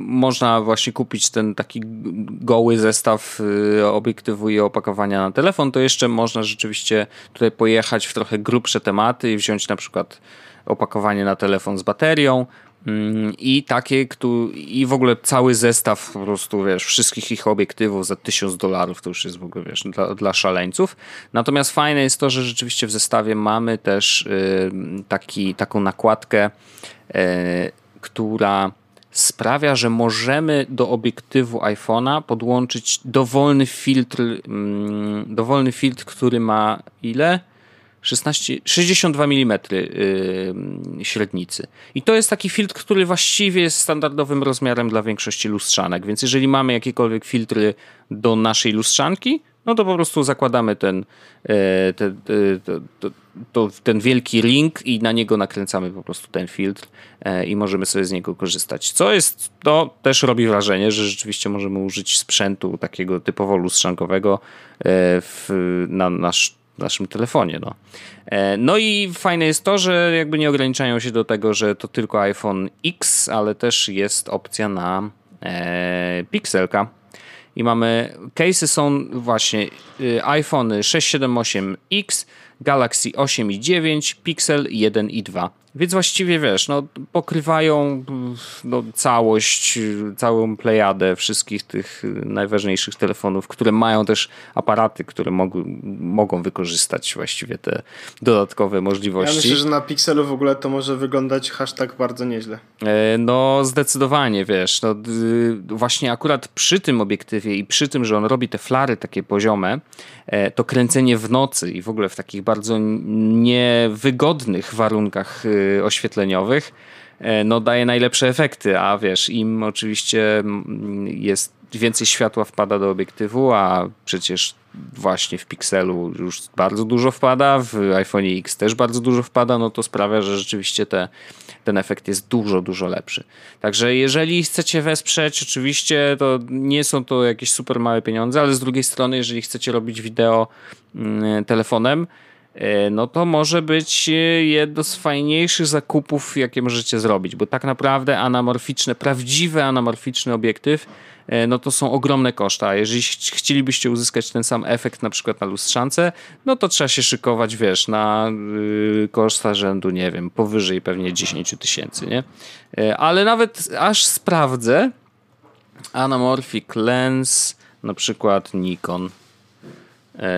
można właśnie kupić ten taki goły zestaw obiektywu i opakowania na telefon, to jeszcze można rzeczywiście tutaj pojechać w trochę grubsze tematy i wziąć na przykład opakowanie na telefon z baterią, i takie, i w ogóle cały zestaw po prostu, wiesz, wszystkich ich obiektywów za $1,000, to już jest w ogóle, wiesz, dla szaleńców. Natomiast fajne jest to, że rzeczywiście w zestawie mamy też taką nakładkę, która sprawia, że możemy do obiektywu iPhone'a podłączyć dowolny filtr, który ma ile? 62 mm średnicy. I to jest taki filtr, który właściwie jest standardowym rozmiarem dla większości lustrzanek, więc jeżeli mamy jakiekolwiek filtry do naszej lustrzanki, no to po prostu zakładamy ten wielki ring i na niego nakręcamy po prostu ten filtr i możemy sobie z niego korzystać. To też robi wrażenie, że rzeczywiście możemy użyć sprzętu takiego typowo lustrzankowego na naszym telefonie. No i fajne jest to, że jakby nie ograniczają się do tego, że to tylko iPhone X, ale też jest opcja na pikselka. I mamy, case'y są właśnie iPhone 6, 7, 8X, Galaxy 8 i 9, Pixel 1 i 2. Więc właściwie wiesz, no pokrywają całość, całą plejadę wszystkich tych najważniejszych telefonów, które mają też aparaty, które mogą wykorzystać właściwie te dodatkowe możliwości. Ja myślę, że na Pixelu w ogóle to może wyglądać hashtag bardzo nieźle. No zdecydowanie, wiesz, właśnie akurat przy tym obiektywie i przy tym, że on robi te flary takie poziome, to kręcenie w nocy i w ogóle w takich bardzo niewygodnych warunkach oświetleniowych, no daje najlepsze efekty, a wiesz, im oczywiście jest więcej światła wpada do obiektywu, a przecież właśnie w Pixelu już bardzo dużo wpada, w iPhone'ie X też bardzo dużo wpada, no to sprawia, że rzeczywiście ten efekt jest dużo, dużo lepszy. Także jeżeli chcecie wesprzeć, oczywiście to nie są to jakieś super małe pieniądze, ale z drugiej strony, jeżeli chcecie robić wideo telefonem, no to może być jedno z fajniejszych zakupów, jakie możecie zrobić, bo tak naprawdę prawdziwy anamorficzny obiektyw, no to są ogromne koszta. Jeżeli chcielibyście uzyskać ten sam efekt na przykład na lustrzance, no to trzeba się szykować, wiesz, na koszta rzędu, nie wiem, powyżej pewnie 10 000, nie? Ale nawet aż sprawdzę anamorphic lens, na przykład Nikon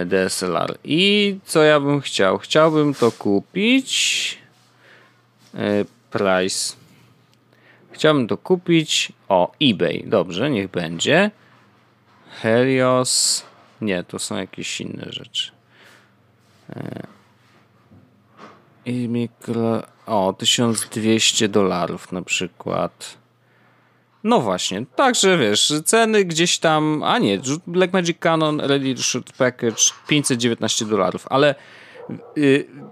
DSLR. I co ja bym chciał? Chciałbym to kupić. Price. Chciałbym to kupić. O, eBay. Dobrze, niech będzie. Helios. Nie, to są jakieś inne rzeczy. I $1,200 na przykład. No właśnie, także wiesz, ceny gdzieś tam, a nie, Blackmagic Canon Ready to Shoot Package $519, ale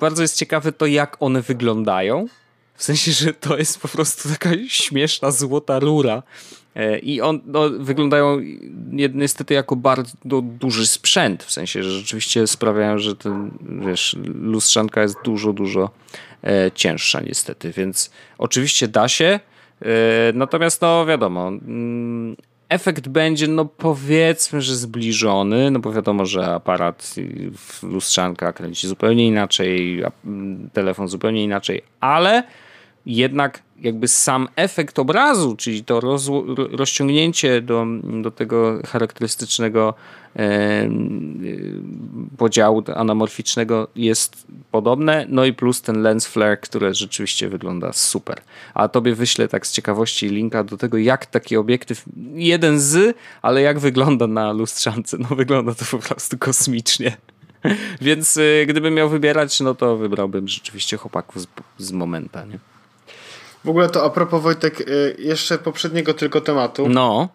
bardzo jest ciekawe to, jak one wyglądają, w sensie, że to jest po prostu taka śmieszna złota rura i on, no, wyglądają niestety jako bardzo duży sprzęt, w sensie, że rzeczywiście sprawiają, że ten, wiesz, lustrzanka jest dużo cięższa niestety, więc oczywiście da się. Natomiast no wiadomo, efekt będzie no powiedzmy, że zbliżony, no bo wiadomo, że aparat, lustrzanka kręci zupełnie inaczej, telefon zupełnie inaczej, ale jednak jakby sam efekt obrazu, czyli to rozciągnięcie do tego charakterystycznego podziału anamorficznego jest podobne, no i plus ten lens flare, które rzeczywiście wygląda super. A tobie wyślę tak z ciekawości linka do tego, jak taki obiektyw, jeden z, ale jak wygląda na lustrzance, no wygląda to po prostu kosmicznie. Więc gdybym miał wybierać, no to wybrałbym rzeczywiście chłopaków z Momenta, nie? W ogóle to a propos, Wojtek, jeszcze poprzedniego tylko tematu. No.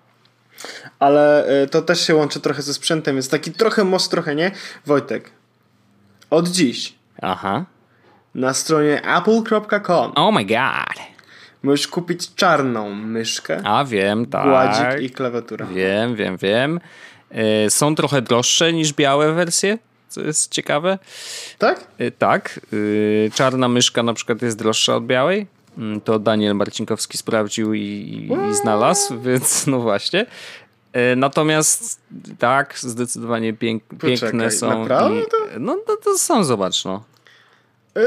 Ale to też się łączy trochę ze sprzętem, więc taki trochę most, trochę nie. Wojtek, od dziś na stronie apple.com oh my god, możesz kupić czarną myszkę. A wiem, tak. Gładzik i klawiaturę. Wiem. Są trochę droższe niż białe wersje, co jest ciekawe. Tak? Tak. Czarna myszka na przykład jest droższa od białej. To Daniel Marcinkowski sprawdził i znalazł, więc no właśnie. Natomiast tak, zdecydowanie piękne są. Naprawdę? No to sam zobacz, no.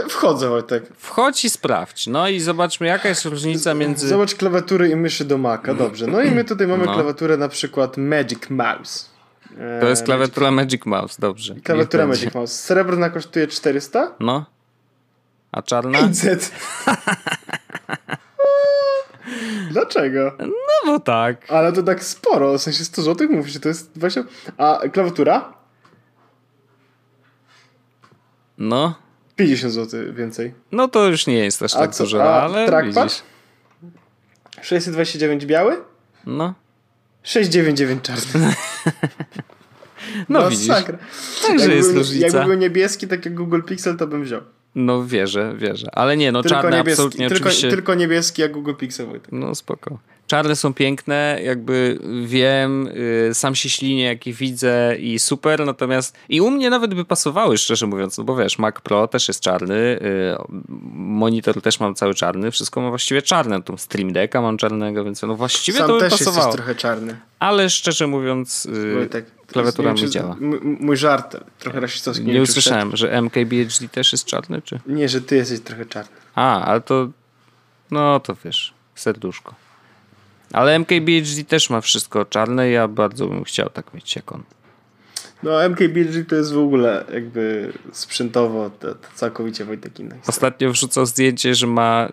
Wchodzę, Wojtek. Wchodź i sprawdź. No i zobaczmy, jaka jest różnica między... Zobacz klawiatury i myszy do Maca, dobrze. No i my tutaj mamy klawiaturę na przykład Magic Mouse. To jest klawiatura Magic Mouse, dobrze. Klawiatura Magic Mouse. Srebrna kosztuje 400? No. A czarna? 500. Dlaczego? No bo tak. Ale to tak sporo, w sensie 100 zł mówi się, to jest 20... A klawiatura? No. 50 zł więcej. No to już nie jest aż tak dużo, ale trackpad? Widzisz. 629 biały? No. 699 czarny. No widzisz. Sakra. Także jest różnica. Jakby był niebieski, tak jak Google Pixel, to bym wziął. No wierzę, ale nie, no tylko czarne niebieski, absolutnie oczywiście. Tylko niebieski jak Google Pixel, Wojtek. No spoko. Czarne są piękne, jakby wiem, sam się ślinię, jaki widzę i super, natomiast i u mnie nawet by pasowały, szczerze mówiąc, no bo wiesz, Mac Pro też jest czarny, monitor też mam cały czarny, wszystko mam właściwie czarne, tu Stream Decka mam czarnego, więc no właściwie sam to by też pasowało. Sam też trochę czarny. Ale szczerze mówiąc, Wojtek, klawiatura mi działa. Mój żart trochę rasistowski. Nie usłyszałem, że MKBHD też jest czarny, czy? Nie, że ty jesteś trochę czarny. A, ale to, no to wiesz, serduszko. Ale MKBHD też ma wszystko czarne, ja bardzo bym chciał tak mieć jak on. No MKBHD to jest w ogóle jakby sprzętowo to całkowicie Wojtek inny. Ostatnio wrzucał zdjęcie, że ma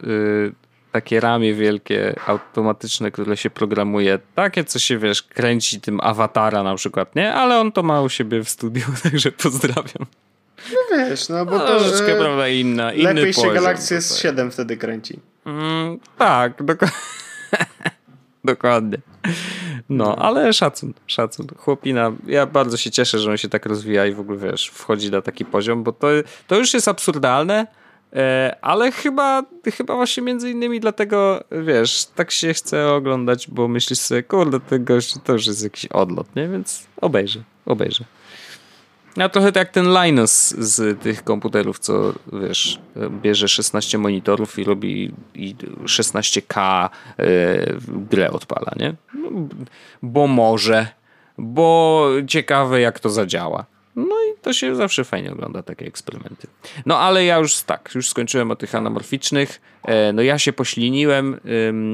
takie ramię wielkie, automatyczne, które się programuje. Takie, co się wiesz, kręci tym awatara na przykład, nie? Ale on to ma u siebie w studiu, także pozdrawiam. No wiesz, no bo no, to... Troszeczkę, prawda, inna. Lepiej inny się Galaxy S7 wtedy kręci. Tak, dokładnie. No, ale szacun. Chłopina, ja bardzo się cieszę, że on się tak rozwija i w ogóle, wiesz, wchodzi na taki poziom, bo to już jest absurdalne, ale chyba właśnie między innymi dlatego, wiesz, tak się chce oglądać, bo myślisz sobie, kurde, ten gość to już jest jakiś odlot, nie? Więc obejrzę. A trochę tak jak ten Linus z tych komputerów, co wiesz, bierze 16 monitorów i robi 16K grę odpala, nie? Bo może, bo ciekawe jak to zadziała. No i to się zawsze fajnie ogląda, takie eksperymenty. No ale ja już skończyłem o tych anamorficznych. No ja się pośliniłem,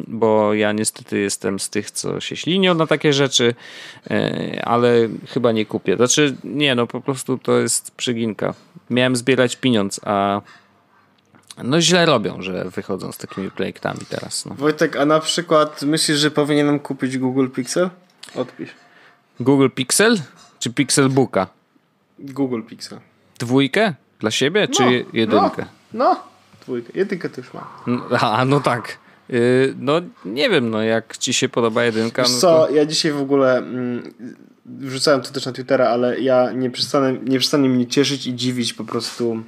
bo ja niestety jestem z tych, co się ślinią na takie rzeczy, ale chyba nie kupię. Znaczy nie, no po prostu to jest przyginka. Miałem zbierać pieniądz, a no źle robią, że wychodzą z takimi projektami teraz. No. Wojtek, a na przykład myślisz, że powinienem kupić Google Pixel? Odpisz. Google Pixel? Czy Pixelbooka? Google Pixel. 2 dla siebie, czy 1? No, 2. 1 to już mam. No, a, no tak. No nie wiem, no jak ci się podoba jedynka. Wiesz co, no to... ja dzisiaj w ogóle wrzucałem to też na Twittera, ale ja nie przestanę mnie cieszyć i dziwić po prostu,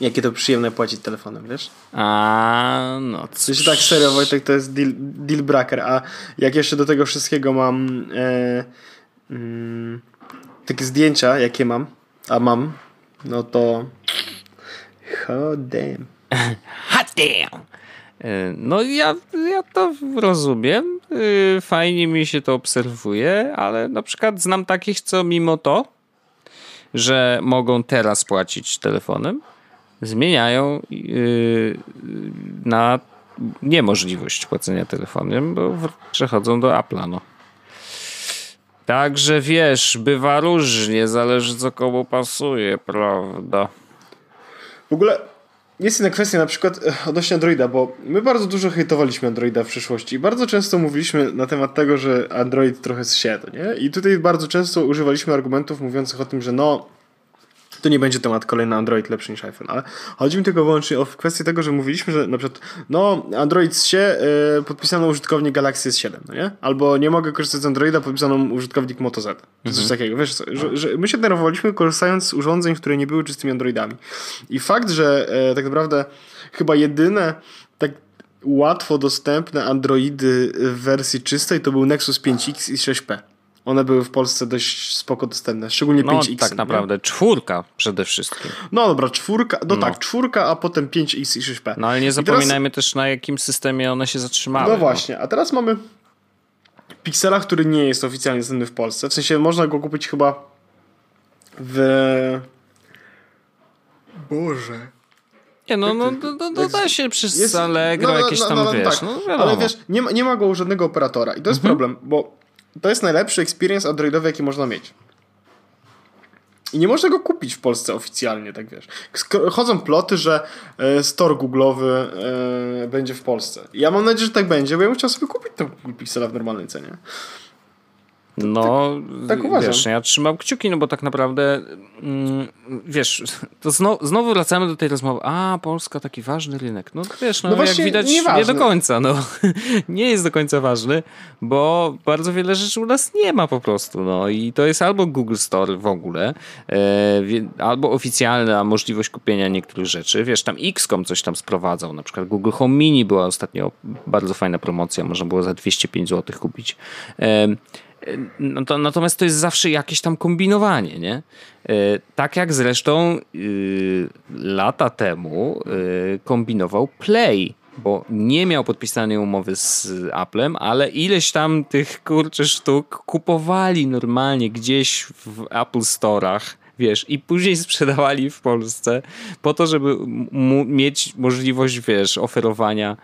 jakie to przyjemne płacić telefonem, wiesz? A no cóż. Wiesz, tak serio, Wojtek, to jest deal breaker, a jak jeszcze do tego wszystkiego mam takie zdjęcia, jakie mam, no to hot damn. Hot damn. No ja to rozumiem, fajnie mi się to obserwuje, ale na przykład znam takich, co mimo to, że mogą teraz płacić telefonem, zmieniają na niemożliwość płacenia telefonem, bo przechodzą do Apple'a, no. Także wiesz, bywa różnie, zależy co komu pasuje, prawda? W ogóle jest inna kwestia na przykład odnośnie Androida, bo my bardzo dużo hejtowaliśmy Androida w przyszłości i bardzo często mówiliśmy na temat tego, że Android trochę zsiadł, nie? I tutaj bardzo często używaliśmy argumentów mówiących o tym, że no, to nie będzie temat kolejny Android lepszy niż iPhone, ale chodzi mi tylko wyłącznie o kwestię tego, że mówiliśmy, że na przykład no, Android się podpisano użytkownik Galaxy S7, no nie? Albo nie mogę korzystać z Androida, podpisano użytkownik Moto Z. Czy coś takiego, wiesz, że my się denerwowaliśmy korzystając z urządzeń, które nie były czystymi Androidami. I fakt, że tak naprawdę chyba jedyne tak łatwo dostępne Androidy w wersji czystej to był Nexus 5X i 6P. One były w Polsce dość spoko dostępne, szczególnie 5X. No tak naprawdę, 4 przede wszystkim. No dobra, 4, no tak, 4, a potem 5X i 6P. No ale nie zapominajmy teraz, też na jakim systemie one się zatrzymały. No właśnie, a teraz mamy Pixela, który nie jest oficjalnie dostępny w Polsce, w sensie można go kupić chyba w... Boże... Nie, no da się przez Allegro jakieś tam, wiesz... Ale wiesz, nie ma go u żadnego operatora i to jest problem, bo... To jest najlepszy experience androidowy, jaki można mieć. I nie można go kupić w Polsce oficjalnie, tak wiesz. Chodzą ploty, że store google'owy będzie w Polsce. Ja mam nadzieję, że tak będzie, bo ja bym chciał sobie kupić tego Pixela w normalnej cenie. No, tak uważam. Wiesz, ja trzymam kciuki, no bo tak naprawdę wiesz, to znowu wracamy do tej rozmowy. A, Polska, taki ważny rynek. No wiesz, no jak widać nie do końca, no. Nie jest do końca ważny, bo bardzo wiele rzeczy u nas nie ma po prostu, no i to jest albo Google Store w ogóle, albo oficjalna możliwość kupienia niektórych rzeczy. Wiesz, tam XCOM coś tam sprowadzał, na przykład Google Home Mini była ostatnio bardzo fajna promocja, można było za 205 zł kupić. Natomiast to jest zawsze jakieś tam kombinowanie, nie? Tak jak zresztą lata temu kombinował Play, bo nie miał podpisanej umowy z Applem, ale ileś tam tych kurczę sztuk kupowali normalnie gdzieś w Apple Store'ach, wiesz, i później sprzedawali w Polsce po to, żeby mieć możliwość, wiesz, oferowania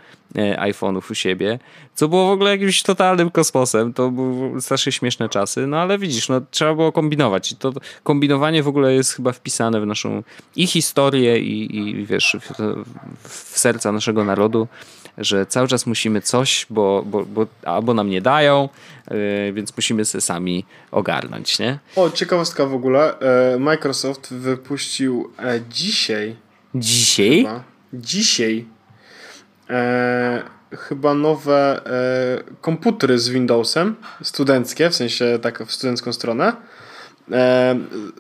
iPhone'ów u siebie, co było w ogóle jakimś totalnym kosmosem, to były strasznie śmieszne czasy, no ale widzisz, no trzeba było kombinować i to kombinowanie w ogóle jest chyba wpisane w naszą i historię i wiesz, w serca naszego narodu, że cały czas musimy coś, bo albo nam nie dają, więc musimy sobie sami ogarnąć, nie? O, ciekawostka w ogóle, Microsoft wypuścił dzisiaj? Chyba, dzisiaj chyba nowe komputery z Windowsem, studenckie, w sensie tak w studencką stronę.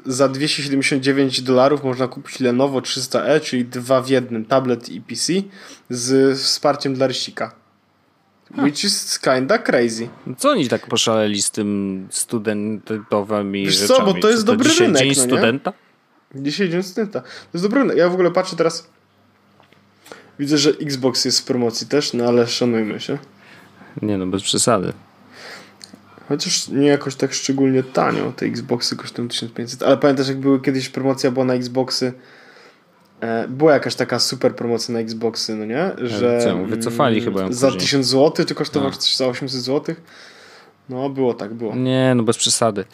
Za $279 można kupić Lenovo 300E, czyli 2 w 1, tablet i PC z wsparciem dla rysika. Which is kinda crazy. Co oni tak poszaleli z tym studentowymi rzeczami? Wiesz co, bo to jest dobry rynek. Dzień studenta? Dzisiaj dzień studenta. To jest dobry rynek. Ja w ogóle patrzę teraz, widzę, że Xbox jest w promocji też, no ale szanujmy się. Nie no, bez przesady. Chociaż nie jakoś tak szczególnie tanio. Te Xboxy kosztują 1500, ale pamiętasz jak były kiedyś promocja, była na Xboxy, była jakaś taka super promocja na Xboxy, no nie? Że co, wycofali chyba za 1000 zł, czy kosztowało coś za 800 zł? No było tak, było. Nie, no bez przesady.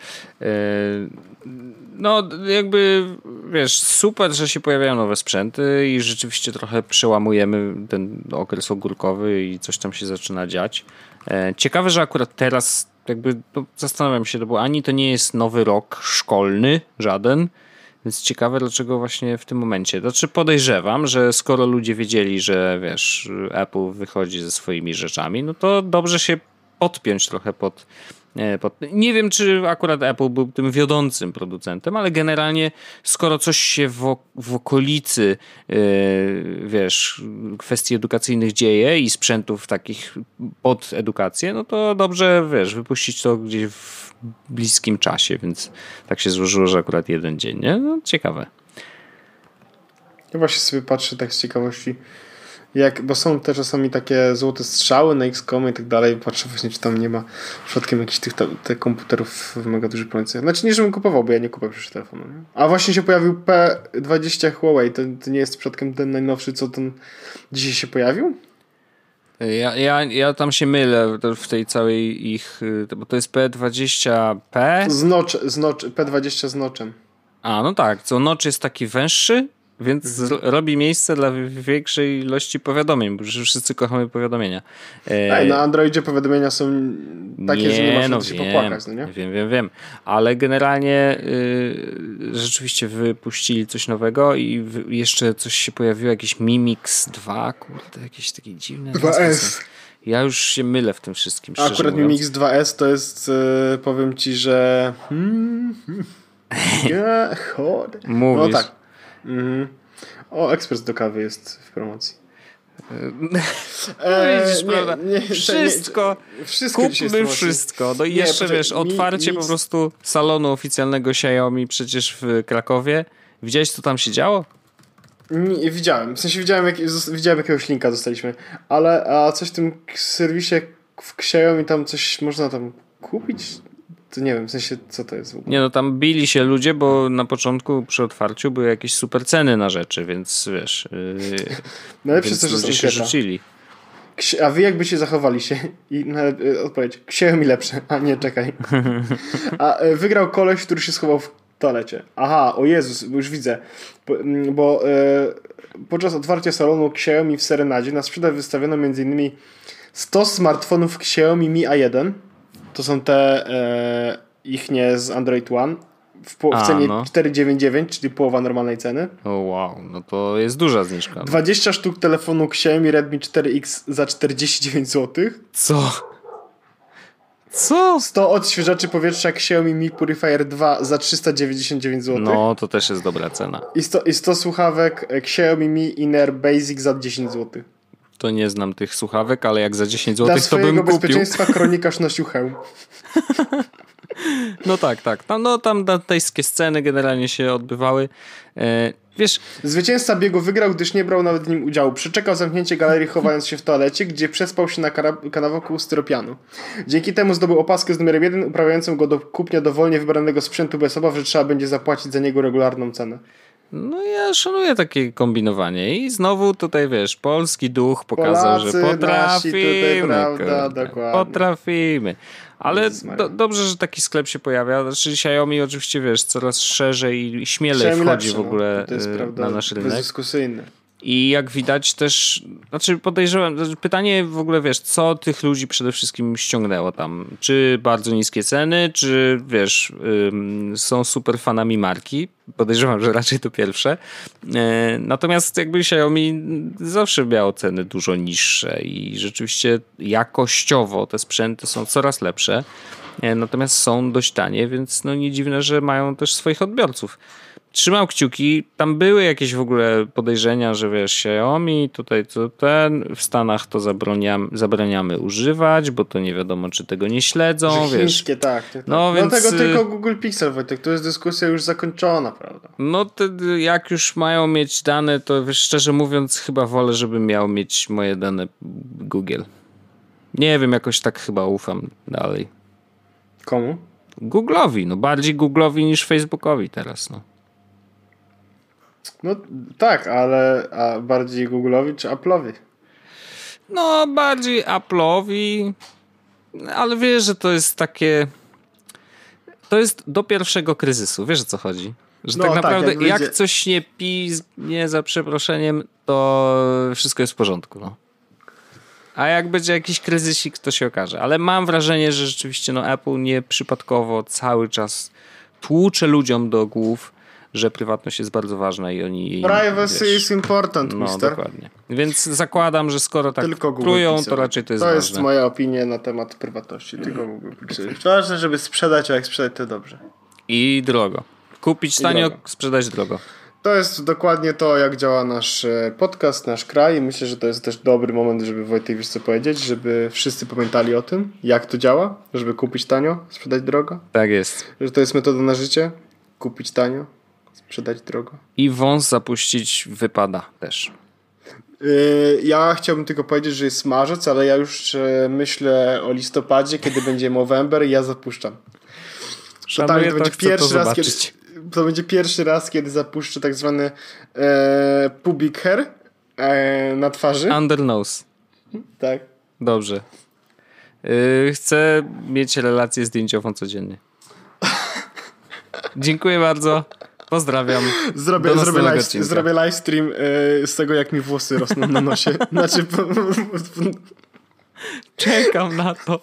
No jakby wiesz, super, że się pojawiają nowe sprzęty i rzeczywiście trochę przełamujemy ten okres ogórkowy i coś tam się zaczyna dziać. Ciekawe, że akurat teraz jakby, no, zastanawiam się, bo ani to nie jest nowy rok szkolny, żaden, Więc ciekawe, dlaczego właśnie w tym momencie. Znaczy podejrzewam, że skoro ludzie wiedzieli, że wiesz, Apple wychodzi ze swoimi rzeczami, no to dobrze się podpiąć trochę pod... Nie wiem, czy akurat Apple był tym wiodącym producentem, ale generalnie skoro coś się w okolicy wiesz, kwestii edukacyjnych dzieje i sprzętów takich pod edukację, no to dobrze, wiesz, wypuścić to gdzieś w bliskim czasie, więc tak się złożyło, że akurat jeden dzień, nie? No, ciekawe. Ja właśnie sobie patrzę tak z ciekawości, bo są te czasami takie złote strzały na X-Comy i tak dalej, patrzę właśnie, czy tam nie ma przypadkiem jakichś tych komputerów w mega dużej prędkości. Znaczy nie, żebym kupował, bo ja nie kupuję przecież telefonu. Nie? A właśnie się pojawił P20 Huawei, to nie jest przypadkiem ten najnowszy, co ten dzisiaj się pojawił? Ja tam się mylę w tej całej ich, bo to jest P20P? P20 z noczem. A, no tak, co nocz jest taki węższy? Więc robi miejsce dla większej ilości powiadomień, bo już wszyscy kochamy powiadomienia. Na Androidzie powiadomienia są takie, że nie można się popłakać, no nie? Wiem. Ale generalnie rzeczywiście wypuścili coś nowego i jeszcze coś się pojawiło, jakiś Mimix 2, kurde, jakieś takie dziwne... 2S. Ja już się mylę w tym wszystkim, szczerze mówiąc. Akurat Mimix 2S to jest, powiem ci, że... Ja, chodę. Mówisz. No tak. Mhm. O, ekspres do kawy jest w promocji. Wszystko kupmy wszystko. No i jeszcze wiesz, otwarcie po prostu salonu oficjalnego Xiaomi przecież w Krakowie. Widziałeś, co tam się działo? Nie, widziałem. W sensie widziałem jakiegoś linka dostaliśmy. Ale a coś w tym serwisie w Xiaomi tam coś można tam kupić? To nie wiem, w sensie, co to jest w ogóle. Nie, no tam bili się ludzie, bo na początku przy otwarciu były jakieś super ceny na rzeczy, więc wiesz... Najlepsze jest to, że się rzucili. A wy jakby się zachowali się? I odpowiedź, Xiaomi lepsze. A nie, czekaj. A wygrał koleś, który się schował w toalecie. Aha, o Jezus, bo już widzę. Bo podczas otwarcia salonu Xiaomi w Serenadzie na sprzedaż wystawiono m.in. 100 smartfonów Xiaomi Mi A1. To są te ich nie z Android One w cenie 4,99, czyli połowa normalnej ceny. O wow, no to jest duża zniżka. 20 sztuk telefonu Xiaomi Redmi 4X za 49 zł. Co? 100 odświeżaczy powietrza Xiaomi Mi Purifier 2 za 399 zł. No, to też jest dobra cena. I 100 słuchawek Xiaomi Mi Inner Basic za 10 zł. To nie znam tych słuchawek, ale jak za 10 zł to bym kupił. Dla swojego bezpieczeństwa kronikarz nosił hełm. No tak. Tam dantejskie sceny generalnie się odbywały. Wiesz... Zwycięzca biegu wygrał, gdyż nie brał nawet w nim udziału. Przeczekał zamknięcie galerii, chowając się w toalecie, gdzie przespał się na kanawałku styropianu. Dzięki temu zdobył opaskę z numerem 1, uprawiającą go do kupnia dowolnie wybranego sprzętu bez obaw, że trzeba będzie zapłacić za niego regularną cenę. No ja szanuję takie kombinowanie i znowu tutaj wiesz, polski duch pokazał, Polacy, że potrafimy, tutaj, prawda, potrafimy. Ale dobrze, że taki sklep się pojawia. Znaczy Xiaomi oczywiście wiesz, coraz szerzej i śmielej wchodzi w ogóle na nasz rynek. Bezdyskusyjny. I jak widać też, znaczy podejrzewam, pytanie w ogóle wiesz, co tych ludzi przede wszystkim ściągnęło tam? Czy bardzo niskie ceny, czy wiesz, są super fanami marki? Podejrzewam, że raczej to pierwsze. Natomiast jakby Xiaomi zawsze miało ceny dużo niższe i rzeczywiście jakościowo te sprzęty są coraz lepsze, natomiast są dość tanie, więc no nie dziwne, że mają też swoich odbiorców. Trzymał kciuki, tam były jakieś w ogóle podejrzenia, że wiesz, Xiaomi, tutaj to ten, w Stanach to zabraniamy używać, bo to nie wiadomo, czy tego nie śledzą, że wiesz. Chińskie, tak. No więc... Dlatego tylko Google Pixel, Wojtek, to jest dyskusja już zakończona, prawda? No to jak już mają mieć dane, to wiesz, szczerze mówiąc, chyba wolę, żeby miał mieć moje dane Google. Nie wiem, jakoś tak chyba ufam dalej. Komu? Google'owi, no bardziej Google'owi niż Facebookowi teraz, no. No tak, ale bardziej Google'owi czy Apple'owi? No bardziej Apple'owi, ale wiesz, że to jest takie... To jest do pierwszego kryzysu, wiesz o co chodzi? Że no, tak naprawdę tak, jak coś nie za przeproszeniem, to wszystko jest w porządku, no. A jak będzie jakiś kryzysik, to się okaże. Ale mam wrażenie, że rzeczywiście no, Apple nieprzypadkowo cały czas tłucze ludziom do głów, że prywatność jest bardzo ważna i oni... Privacy is important, no, mister. Dokładnie. Więc zakładam, że skoro tak trują, to raczej to jest ważne. To jest moja opinia na temat prywatności. Tylko Google Pixelbook. Ważne, żeby sprzedać, a jak sprzedać, to dobrze. I drogo. Kupić tanio, sprzedać drogo. To jest dokładnie to, jak działa nasz podcast, nasz kraj, i myślę, że to jest też dobry moment, żeby Wojtek, wiesz co powiedzieć, żeby wszyscy pamiętali o tym, jak to działa, żeby kupić tanio, sprzedać drogo. Tak jest. Że to jest metoda na życie, kupić tanio, sprzedać drogo. I wąs zapuścić wypada też. Ja chciałbym tylko powiedzieć, że jest marzec, ale ja już myślę o listopadzie, kiedy będzie Movember i ja zapuszczam. Szanuję, tak, to będzie pierwszy raz, kiedy... To będzie pierwszy raz, kiedy zapuszczę tak zwany pubic hair na twarzy. Under nose. Tak. Dobrze. Chcę mieć relację zdjęciową codziennie. Dziękuję bardzo. Pozdrawiam. Zrobię live stream z tego, jak mi włosy rosną na nosie. Znaczy, czekam na to.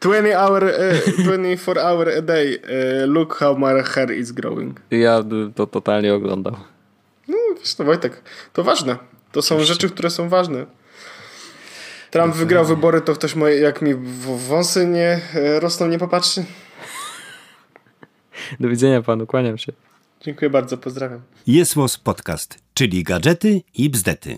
24 hour a day. Look how my hair is growing. Ja to totalnie oglądam. No wiesz, to Wojtek, to ważne. To są rzeczy, które są ważne. Trump wygrał wybory, to ktoś jak mi wąsy nie rosną, nie popatrzy. Do widzenia panu, kłaniam się. Dziękuję bardzo, pozdrawiam. Jest Was Podcast, czyli gadżety i bzdety.